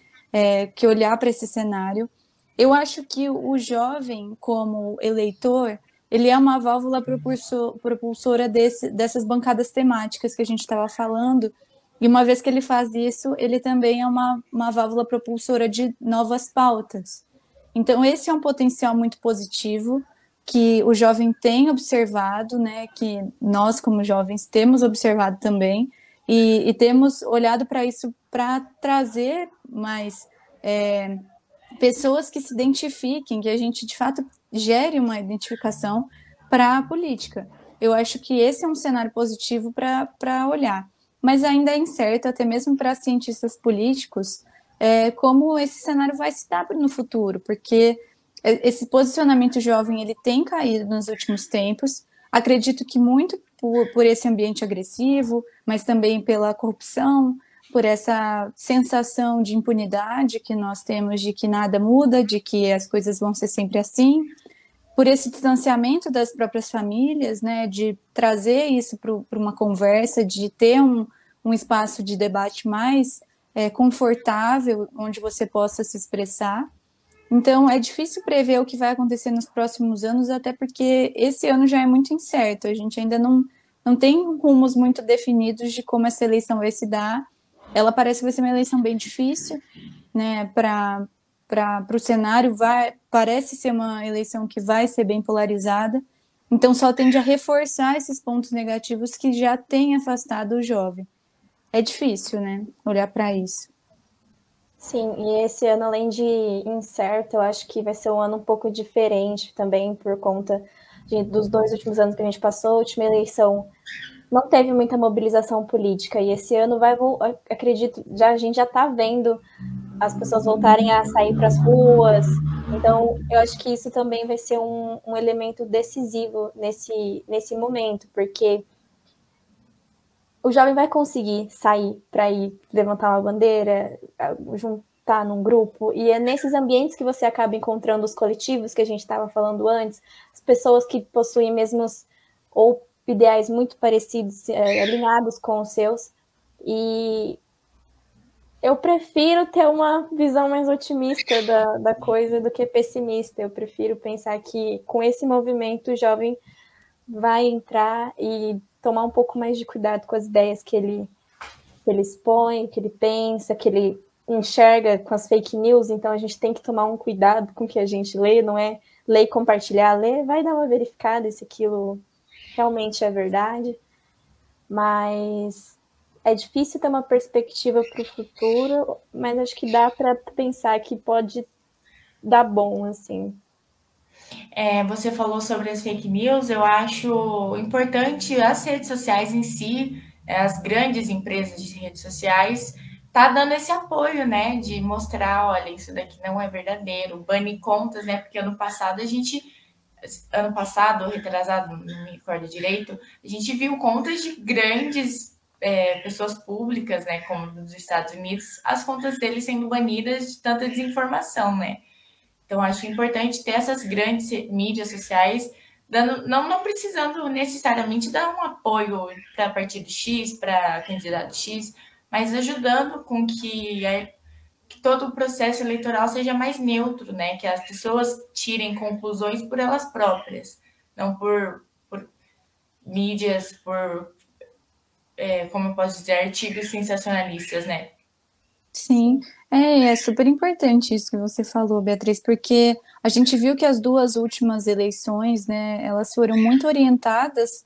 que olhar para esse cenário. Eu acho que o jovem, como eleitor, ele é uma válvula propulsora dessas bancadas temáticas que a gente estava falando, e uma vez que ele faz isso, ele também é uma válvula propulsora de novas pautas. Então esse é um potencial muito positivo que o jovem tem observado, né, que nós como jovens temos observado também, e temos olhado para isso para trazer mais pessoas que se identifiquem, que a gente de fato gere uma identificação para a política. Eu acho que esse é um cenário positivo para olhar, mas ainda é incerto, até mesmo para cientistas políticos, como esse cenário vai se dar no futuro, porque esse posicionamento jovem ele tem caído nos últimos tempos, acredito que muito por esse ambiente agressivo, mas também pela corrupção, por essa sensação de impunidade que nós temos, de que nada muda, de que as coisas vão ser sempre assim, por esse distanciamento das próprias famílias, né, de trazer isso para uma conversa, de ter um espaço de debate mais confortável, onde você possa se expressar. Então, é difícil prever o que vai acontecer nos próximos anos, até porque esse ano já é muito incerto. A gente ainda não tem rumos muito definidos de como essa eleição vai se dar. Ela parece que vai ser uma eleição bem difícil, né? Para o cenário, parece ser uma eleição que vai ser bem polarizada. Então, só tende a reforçar esses pontos negativos que já têm afastado o jovem. É difícil, né? Olhar para isso. Sim, e esse ano, além de incerto, eu acho que vai ser um ano um pouco diferente também, por conta dos 2 últimos anos que a gente passou. A última eleição não teve muita mobilização política, e esse ano acredito, a gente já está vendo as pessoas voltarem a sair para as ruas, então eu acho que isso também vai ser um elemento decisivo nesse momento, porque o jovem vai conseguir sair para ir levantar uma bandeira, juntar num grupo, e é nesses ambientes que você acaba encontrando os coletivos que a gente estava falando antes, as pessoas que possuem mesmos ou ideais muito parecidos, alinhados com os seus, e eu prefiro ter uma visão mais otimista da coisa do que pessimista. Eu prefiro pensar que com esse movimento o jovem vai entrar e tomar um pouco mais de cuidado com as ideias que ele expõe, que ele pensa, que ele enxerga com as fake news. Então a gente tem que tomar um cuidado com o que a gente lê, não é ler e compartilhar, ler, vai dar uma verificada se aquilo realmente é verdade, mas é difícil ter uma perspectiva para o futuro, mas acho que dá para pensar que pode dar bom, assim. Você falou sobre as fake news, eu acho importante as redes sociais em si, as grandes empresas de redes sociais, tá dando esse apoio, né, de mostrar, olha, isso daqui não é verdadeiro, bane contas, né, porque ano passado, retrasado, não me recordo direito, a gente viu contas de grandes pessoas públicas, né, como dos Estados Unidos, as contas deles sendo banidas de tanta desinformação, né. Então, acho importante ter essas grandes mídias sociais, não precisando necessariamente dar um apoio para partido X, para candidato X, mas ajudando com que todo o processo eleitoral seja mais neutro, né? Que as pessoas tirem conclusões por elas próprias, não por mídias, por, como eu posso dizer, artigos sensacionalistas, né? Sim, é super importante isso que você falou, Beatriz, porque a gente viu que as duas últimas eleições, né, elas foram muito orientadas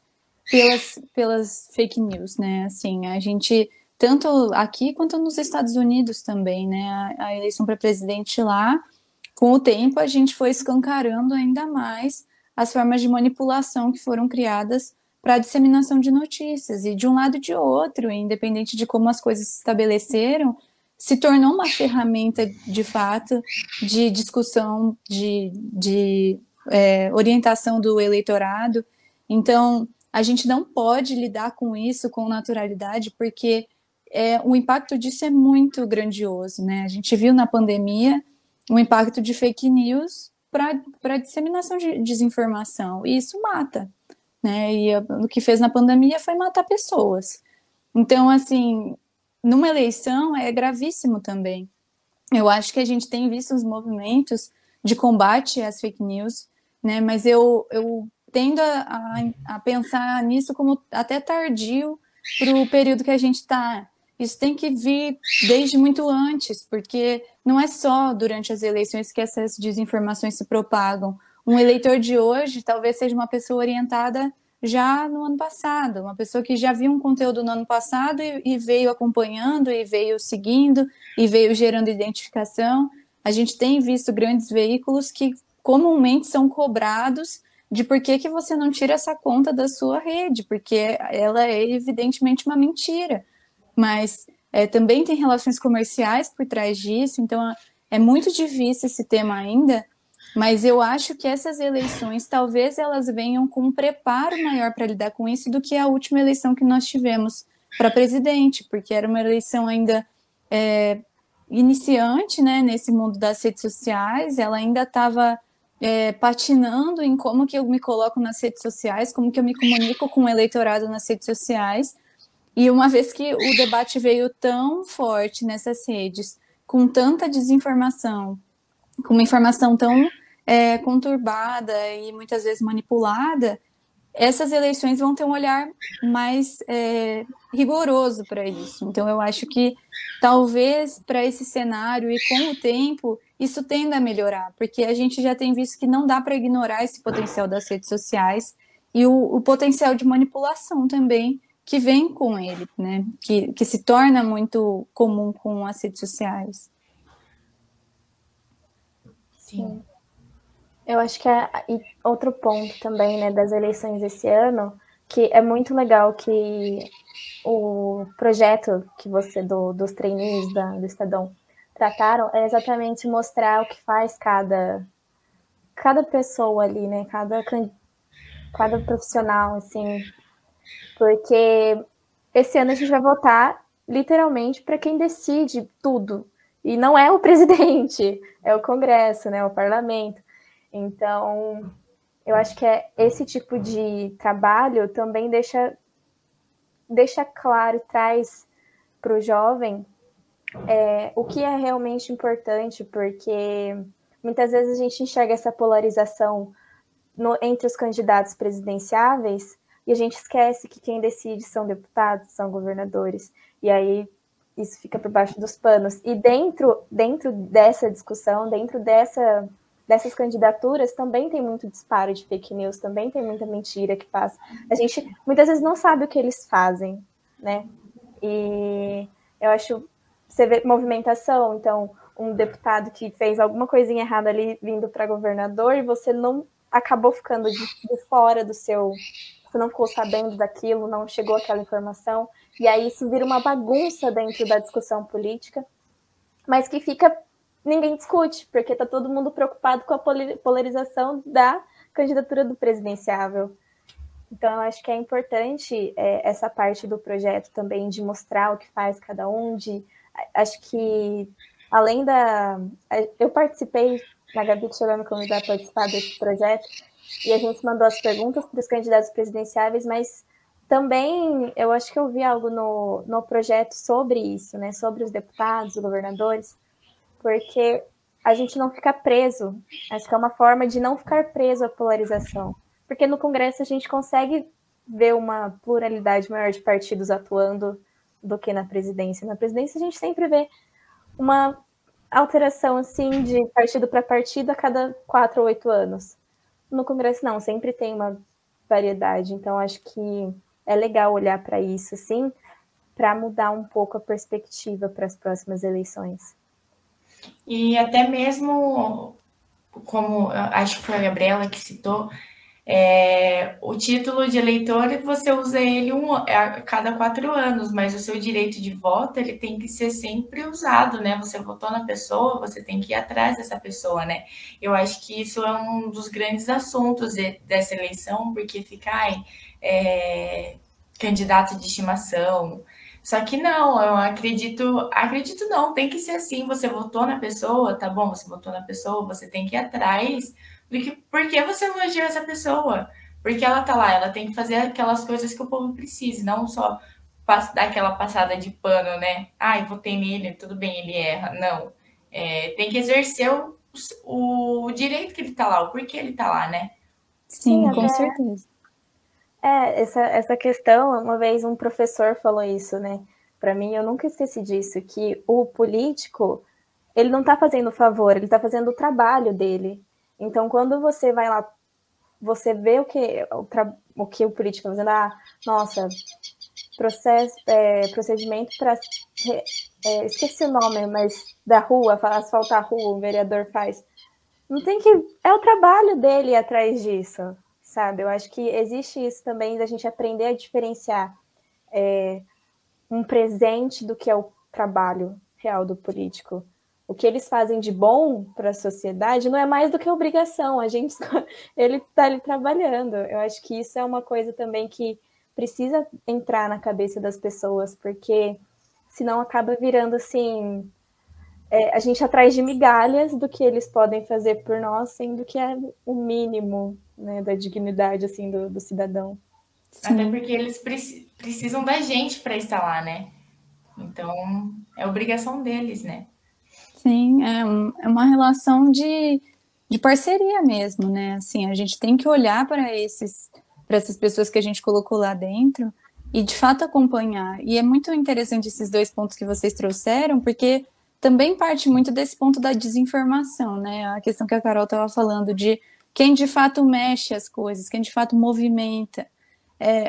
pelas fake news, né, assim, a gente, tanto aqui quanto nos Estados Unidos também, né, a eleição para presidente lá, com o tempo a gente foi escancarando ainda mais as formas de manipulação que foram criadas para a disseminação de notícias, e de um lado e de outro, independente de como as coisas se estabeleceram, se tornou uma ferramenta, de fato, de discussão, de orientação do eleitorado. Então, a gente não pode lidar com isso com naturalidade, porque o impacto disso é muito grandioso, né? A gente viu na pandemia o impacto de fake news para a disseminação de desinformação, e isso mata, né? E o que fez na pandemia foi matar pessoas. Então, assim, numa eleição é gravíssimo também. Eu acho que a gente tem visto os movimentos de combate às fake news, né? Mas eu tendo a pensar nisso como até tardio para o período que a gente está. Isso tem que vir desde muito antes, porque não é só durante as eleições que essas desinformações se propagam. Um eleitor de hoje talvez seja uma pessoa orientada já no ano passado, uma pessoa que já viu um conteúdo no ano passado e veio acompanhando, e veio seguindo, e veio gerando identificação. A gente tem visto grandes veículos que comumente são cobrados de por que você não tira essa conta da sua rede, porque ela é evidentemente uma mentira. Mas também tem relações comerciais por trás disso, então é muito difícil esse tema ainda, mas eu acho que essas eleições, talvez elas venham com um preparo maior para lidar com isso do que a última eleição que nós tivemos para presidente, porque era uma eleição ainda iniciante, né, nesse mundo das redes sociais, ela ainda estava patinando em como que eu me coloco nas redes sociais, como que eu me comunico com o eleitorado nas redes sociais, e uma vez que o debate veio tão forte nessas redes, com tanta desinformação, com uma informação tão conturbada e muitas vezes manipulada, essas eleições vão ter um olhar mais rigoroso para isso. Então, eu acho que talvez para esse cenário e com o tempo, isso tenda a melhorar, porque a gente já tem visto que não dá para ignorar esse potencial das redes sociais e o potencial de manipulação também que vem com ele, né? Que se torna muito comum com as redes sociais. Sim. Eu acho que e outro ponto também, né, das eleições desse ano, que é muito legal que o projeto que você, dos trainees do Estadão, trataram, é exatamente mostrar o que faz cada pessoa ali, né, cada profissional, assim, porque esse ano a gente vai votar literalmente para quem decide tudo. E não é o presidente, é o Congresso, né, o parlamento. Então, eu acho que esse tipo de trabalho também deixa claro, traz para o jovem o que é realmente importante, porque muitas vezes a gente enxerga essa polarização entre os candidatos presidenciáveis e a gente esquece que quem decide são deputados, são governadores. E aí isso fica por baixo dos panos. E dentro dessa discussão, dentro dessas candidaturas, também tem muito disparo de fake news, também tem muita mentira que passa. A gente, muitas vezes, não sabe o que eles fazem, né? E eu acho, você vê movimentação, então, um deputado que fez alguma coisinha errada ali, vindo para governador, e você não acabou ficando de fora do seu... Você não ficou sabendo daquilo, não chegou aquela informação. E aí isso vira uma bagunça dentro da discussão política, mas que ninguém discute, porque está todo mundo preocupado com a polarização da candidatura do presidenciável. Então, eu acho que é importante essa parte do projeto também, de mostrar o que faz cada um. Acho que, além da... Eu participei, a Gabi chegou a me convidar a participar desse projeto, e a gente mandou as perguntas para os candidatos presidenciáveis, mas... Também, eu acho que eu vi algo no projeto sobre isso, né? Sobre os deputados, os governadores, porque a gente não fica preso. Acho que é uma forma de não ficar preso à polarização. Porque no Congresso a gente consegue ver uma pluralidade maior de partidos atuando do que na presidência. Na presidência a gente sempre vê uma alteração assim de partido para partido a cada 4 ou 8 anos. No Congresso não, sempre tem uma variedade, então acho que é legal olhar para isso assim, para mudar um pouco a perspectiva para as próximas eleições. E até mesmo, como acho que foi a Gabriela que citou, o título de eleitor, você usa ele a cada 4 anos, mas o seu direito de voto, ele tem que ser sempre usado, né? Você votou na pessoa, você tem que ir atrás dessa pessoa, né? Eu acho que isso é um dos grandes assuntos dessa eleição, porque ficar candidato de estimação... Só que não, eu acredito não, tem que ser assim, você votou na pessoa, tá bom, você votou na pessoa, você tem que ir atrás do que, por que você elogiou essa pessoa? Porque ela tá lá, ela tem que fazer aquelas coisas que o povo precisa, não só dar aquela passada de pano, né? Ai, votei nele, tudo bem, ele erra. Não, tem que exercer o direito que ele tá lá, o porquê ele tá lá, né? Sim, com certeza. Essa questão, uma vez um professor falou isso, né? Para mim, eu nunca esqueci disso, que o político, ele não tá fazendo favor, ele tá fazendo o trabalho dele. Então, quando você vai lá, você vê o que o político tá fazendo, procedimento para... esqueci o nome, mas da rua, asfaltar a rua, o vereador faz. Não tem que... É o trabalho dele ir atrás disso. Sabe, eu acho que existe isso também da gente aprender a diferenciar um presente do que é o trabalho real do político. O que eles fazem de bom para a sociedade não é mais do que obrigação, ele está ali trabalhando. Eu acho que isso é uma coisa também que precisa entrar na cabeça das pessoas, porque senão acaba virando assim, a gente atrás de migalhas do que eles podem fazer por nós, sendo que é o mínimo, né, da dignidade assim, do cidadão. Sim. Até porque eles precisam da gente para estar lá, né? Então, é obrigação deles, né? Sim, é uma relação de parceria mesmo, né? Assim, a gente tem que olhar para essas pessoas que a gente colocou lá dentro e, de fato, acompanhar. E é muito interessante esses 2 pontos que vocês trouxeram, porque também parte muito desse ponto da desinformação, né? A questão que a Carol estava falando de quem de fato mexe as coisas, quem de fato movimenta.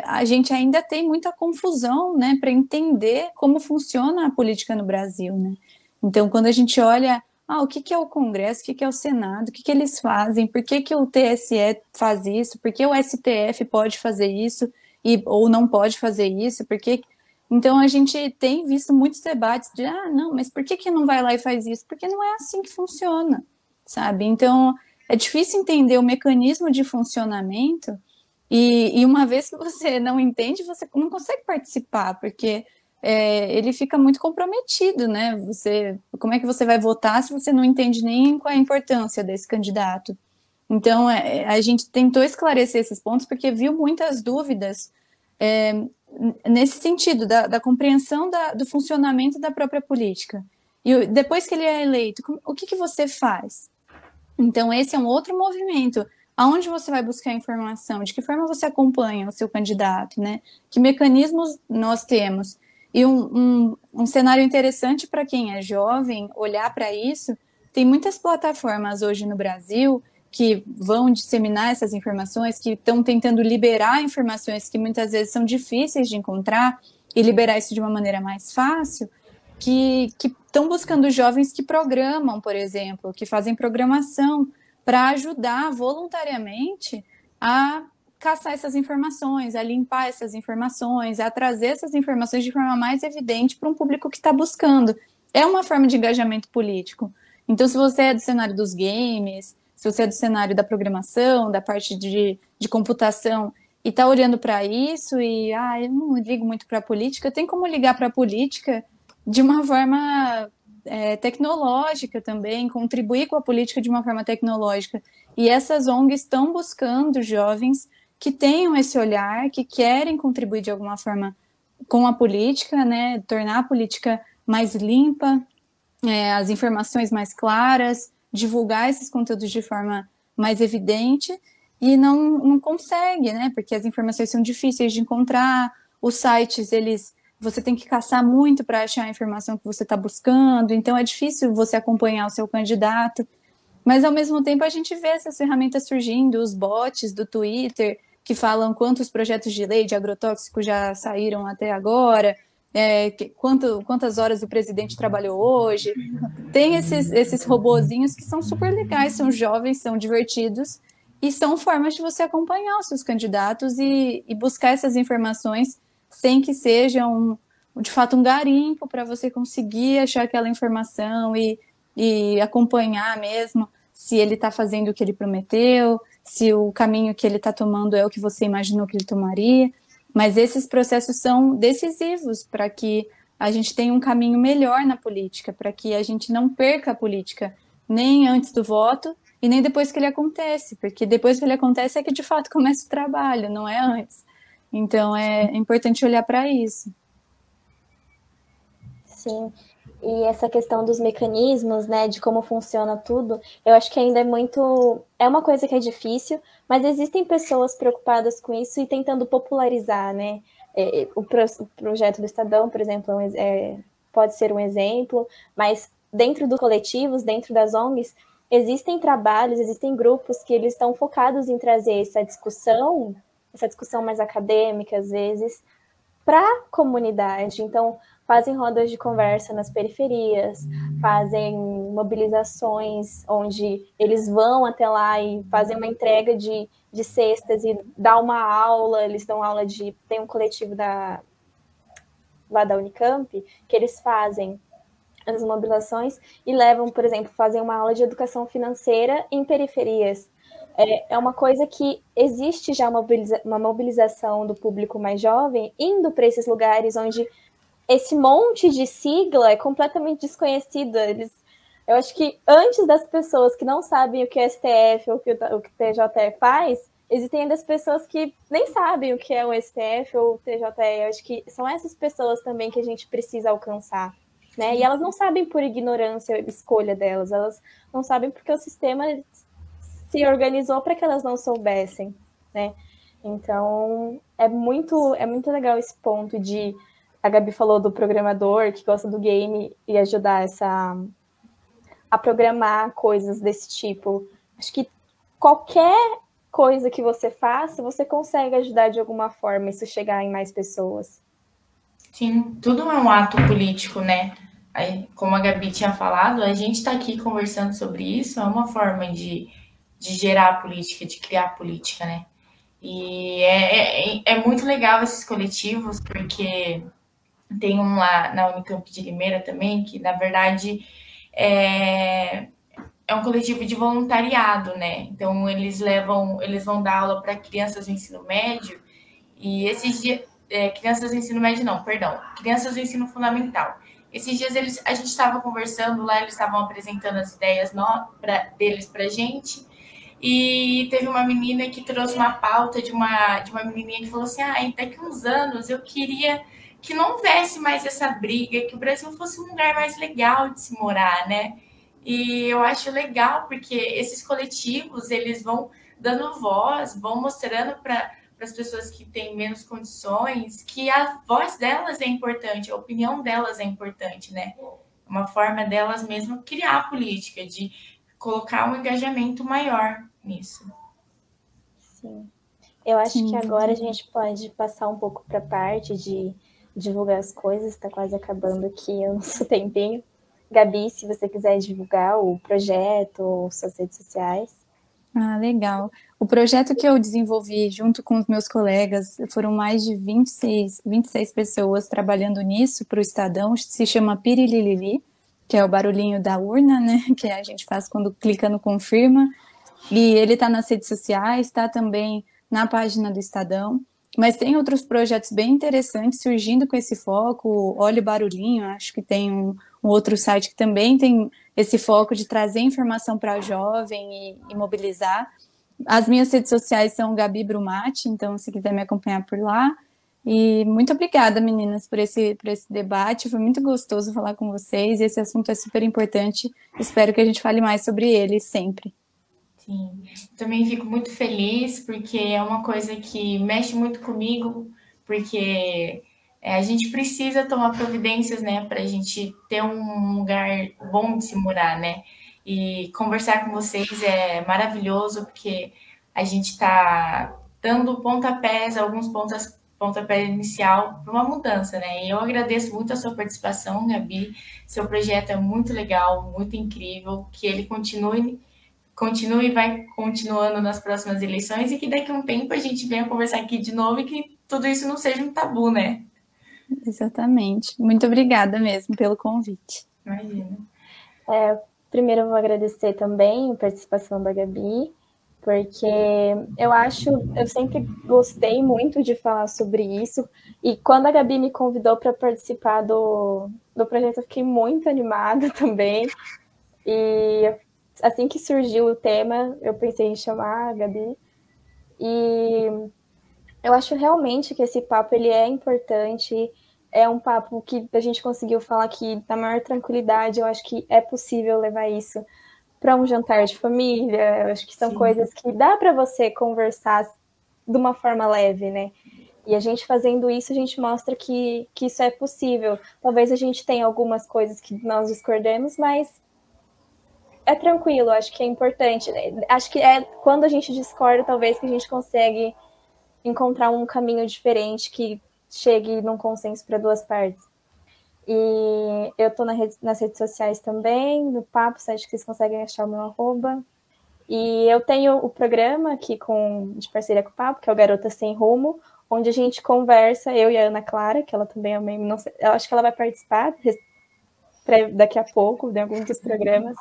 A gente ainda tem muita confusão, né, para entender como funciona a política no Brasil, né? Então, quando a gente olha o que é o Congresso, o que é o Senado, o que eles fazem, por que o TSE faz isso, por que o STF pode fazer isso ou não pode fazer isso, então a gente tem visto muitos debates de não, mas por que não vai lá e faz isso? Porque não é assim que funciona, sabe? Então... É difícil entender o mecanismo de funcionamento e uma vez que você não entende, você não consegue participar, porque ele fica muito comprometido, né? Como é que você vai votar se você não entende nem qual é a importância desse candidato? Então, a gente tentou esclarecer esses pontos porque viu muitas dúvidas nesse sentido, da compreensão do funcionamento da própria política. E depois que ele é eleito, o que você faz? Então, esse é um outro movimento. Aonde você vai buscar informação? De que forma você acompanha o seu candidato, né? Que mecanismos nós temos? E um cenário interessante para quem é jovem olhar para isso, tem muitas plataformas hoje no Brasil que vão disseminar essas informações, que estão tentando liberar informações que muitas vezes são difíceis de encontrar e liberar isso de uma maneira mais fácil, que estão buscando jovens que programam, por exemplo, que fazem programação para ajudar voluntariamente a caçar essas informações, a limpar essas informações, a trazer essas informações de forma mais evidente para um público que está buscando. É uma forma de engajamento político. Então, se você é do cenário dos games, se você é do cenário da programação, da parte de computação, e está olhando para isso e, eu não ligo muito para a política, tem como ligar para a política de uma forma tecnológica também, contribuir com a política de uma forma tecnológica. E essas ONGs estão buscando jovens que tenham esse olhar, que querem contribuir de alguma forma com a política, né? Tornar a política mais limpa, as informações mais claras, divulgar esses conteúdos de forma mais evidente. E e não consegue, né? Porque as informações são difíceis de encontrar, os sites, você tem que caçar muito para achar a informação que você está buscando, então é difícil você acompanhar o seu candidato. Mas, ao mesmo tempo, a gente vê essas ferramentas surgindo, os bots do Twitter, que falam quantos projetos de lei de agrotóxico já saíram até agora, quantas horas o presidente trabalhou hoje. Tem esses robozinhos que são super legais, são jovens, são divertidos, e são formas de você acompanhar os seus candidatos e buscar essas informações sem que seja, de fato, um garimpo para você conseguir achar aquela informação e acompanhar mesmo se ele está fazendo o que ele prometeu, se o caminho que ele está tomando é o que você imaginou que ele tomaria. Mas esses processos são decisivos para que a gente tenha um caminho melhor na política, para que a gente não perca a política, nem antes do voto e nem depois que ele acontece, porque depois que ele acontece é que de fato começa o trabalho, não é antes. Então é importante olhar para isso. Sim. E essa questão dos mecanismos, né, de como funciona tudo, eu acho que ainda é uma coisa que é difícil, mas existem pessoas preocupadas com isso e tentando popularizar, né, o projeto do Estadão, por exemplo, pode ser um exemplo, mas dentro dos coletivos, dentro das ONGs, existem trabalhos, existem grupos que eles estão focados em trazer essa discussão mais acadêmica, às vezes, para a comunidade. Então, fazem rodas de conversa nas periferias, fazem mobilizações onde eles vão até lá e fazem uma entrega de cestas e dá uma aula, eles dão aula tem um coletivo lá da Unicamp, que eles fazem as mobilizações e levam, por exemplo, fazem uma aula de educação financeira em periferias. É uma coisa que existe já uma mobilização do público mais jovem indo para esses lugares onde esse monte de sigla é completamente desconhecida. Eu acho que antes das pessoas que não sabem o que o STF ou o que o TJ faz, existem ainda as pessoas que nem sabem o que é o STF ou o TJ. Eu acho que são essas pessoas também que a gente precisa alcançar, né? E elas não sabem por ignorância, escolha delas. Elas não sabem porque o sistema se organizou para que elas não soubessem, né? Então, é muito legal esse ponto de... A Gabi falou do programador que gosta do game e ajudar a programar coisas desse tipo. Acho que qualquer coisa que você faça, você consegue ajudar de alguma forma isso chegar em mais pessoas. Sim, tudo é um ato político, né? Aí, como a Gabi tinha falado, a gente está aqui conversando sobre isso, é uma forma de gerar política, de criar política, né? E é muito legal esses coletivos, porque tem um lá na Unicamp de Limeira também, que na verdade é um coletivo de voluntariado, né? Então eles vão dar aula para crianças do ensino médio, e esses dias, crianças do ensino médio não, perdão, crianças do ensino fundamental. Esses dias a gente estava conversando lá, eles estavam apresentando as ideias deles para a gente. E teve uma menina que trouxe uma pauta de uma menininha que falou assim: daqui uns anos eu queria que não houvesse mais essa briga, que o Brasil fosse um lugar mais legal de se morar, né? E eu acho legal, porque esses coletivos, eles vão dando voz, vão mostrando para as pessoas que têm menos condições, que a voz delas é importante, a opinião delas é importante, né? Uma forma delas mesmo criar a política, de colocar um engajamento maior nisso. Sim. Eu acho que agora a gente pode passar um pouco para a parte de divulgar as coisas. Está quase acabando aqui o nosso tempinho. Gabi, se você quiser divulgar o projeto ou suas redes sociais. Ah, legal. O projeto que eu desenvolvi junto com os meus colegas, foram mais de 26 pessoas trabalhando nisso para o Estadão, se chama Pirililili, que é o barulhinho da urna, né, que a gente faz quando clica no confirma, e ele está nas redes sociais, está também na página do Estadão, mas tem outros projetos bem interessantes surgindo com esse foco. Olha o Barulhinho, acho que tem um outro site que também tem esse foco de trazer informação para jovem e mobilizar. As minhas redes sociais são Gabi Brumatti, então se quiser me acompanhar por lá. E muito obrigada, meninas, por esse debate. Foi muito gostoso falar com vocês. Esse assunto é super importante. Espero que a gente fale mais sobre ele sempre. Sim, também fico muito feliz, porque é uma coisa que mexe muito comigo, porque a gente precisa tomar providências, né, para a gente ter um lugar bom de se morar, né? E conversar com vocês é maravilhoso, porque a gente está dando pontapés, alguns pontapé inicial para uma mudança, né? E eu agradeço muito a sua participação, Gabi. Seu projeto é muito legal, muito incrível, que ele continue e vai continuando nas próximas eleições, e que daqui a um tempo a gente venha conversar aqui de novo e que tudo isso não seja um tabu, né? Exatamente. Muito obrigada mesmo pelo convite. Imagina. Primeiro eu vou agradecer também a participação da Gabi, porque eu sempre gostei muito de falar sobre isso, e quando a Gabi me convidou para participar do projeto, eu fiquei muito animada também, e assim que surgiu o tema, eu pensei em chamar a Gabi, e eu acho realmente que esse papo, ele é importante, é um papo que a gente conseguiu falar aqui na maior tranquilidade. Eu acho que é possível levar isso para um jantar de família. Eu acho que são, sim, coisas que dá para você conversar de uma forma leve, né? E a gente fazendo isso, a gente mostra que isso é possível. Talvez a gente tenha algumas coisas que nós discordemos, mas é tranquilo, acho que é importante. Acho que é quando a gente discorda, talvez, que a gente consegue encontrar um caminho diferente que chegue num consenso para duas partes. E eu estou nas redes sociais também, no Papo, site que vocês conseguem achar o meu @. E eu tenho o programa aqui de parceria com o Papo, que é o Garota Sem Rumo, onde a gente conversa, eu e a Ana Clara, que ela também é uma... Não sei, eu acho que ela vai participar daqui a pouco, de algum dos programas.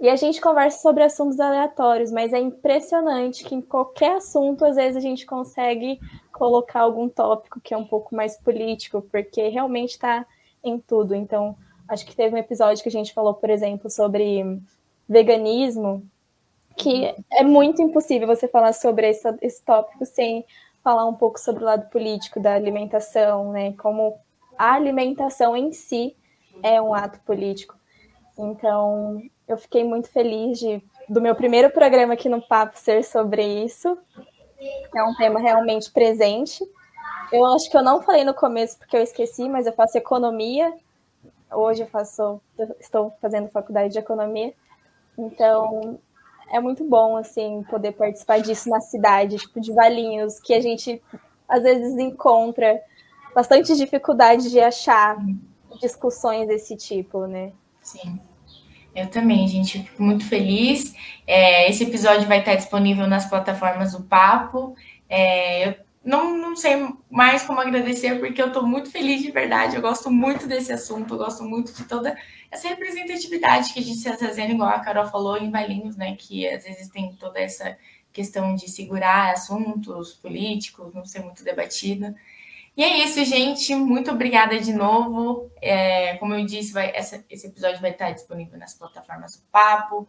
E a gente conversa sobre assuntos aleatórios, mas é impressionante que em qualquer assunto, às vezes, a gente consegue colocar algum tópico que é um pouco mais político, porque realmente está em tudo. Então, acho que teve um episódio que a gente falou, por exemplo, sobre veganismo, que é muito impossível você falar sobre esse tópico sem falar um pouco sobre o lado político da alimentação, né? Como a alimentação em si é um ato político. Então, eu fiquei muito feliz do meu primeiro programa aqui no Papo ser sobre isso. É um tema realmente presente. Eu acho que eu não falei no começo porque eu esqueci, mas eu faço economia. Hoje estou fazendo faculdade de economia. Então, é muito bom, assim, poder participar disso na cidade, tipo, de Valinhos, que a gente, às vezes, encontra bastante dificuldade de achar discussões desse tipo, né? Sim. Eu também, gente. Fico muito feliz. Esse episódio vai estar disponível nas plataformas do Papo. Eu não sei mais como agradecer, porque eu estou muito feliz de verdade. Eu gosto muito desse assunto, eu gosto muito de toda essa representatividade que a gente está fazendo, igual a Carol falou, em Valinhos, né? Que às vezes tem toda essa questão de segurar assuntos políticos, não ser muito debatida. E é isso, gente. Muito obrigada de novo. Como eu disse, esse episódio vai estar disponível nas plataformas do Papo.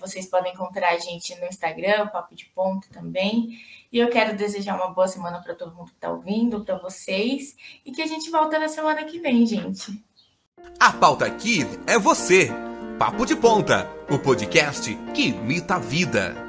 Vocês podem encontrar a gente no Instagram, Papo de Ponta também. E eu quero desejar uma boa semana para todo mundo que está ouvindo, para vocês. E que a gente volta na semana que vem, gente. A pauta aqui é você. Papo de Ponta, o podcast que imita a vida.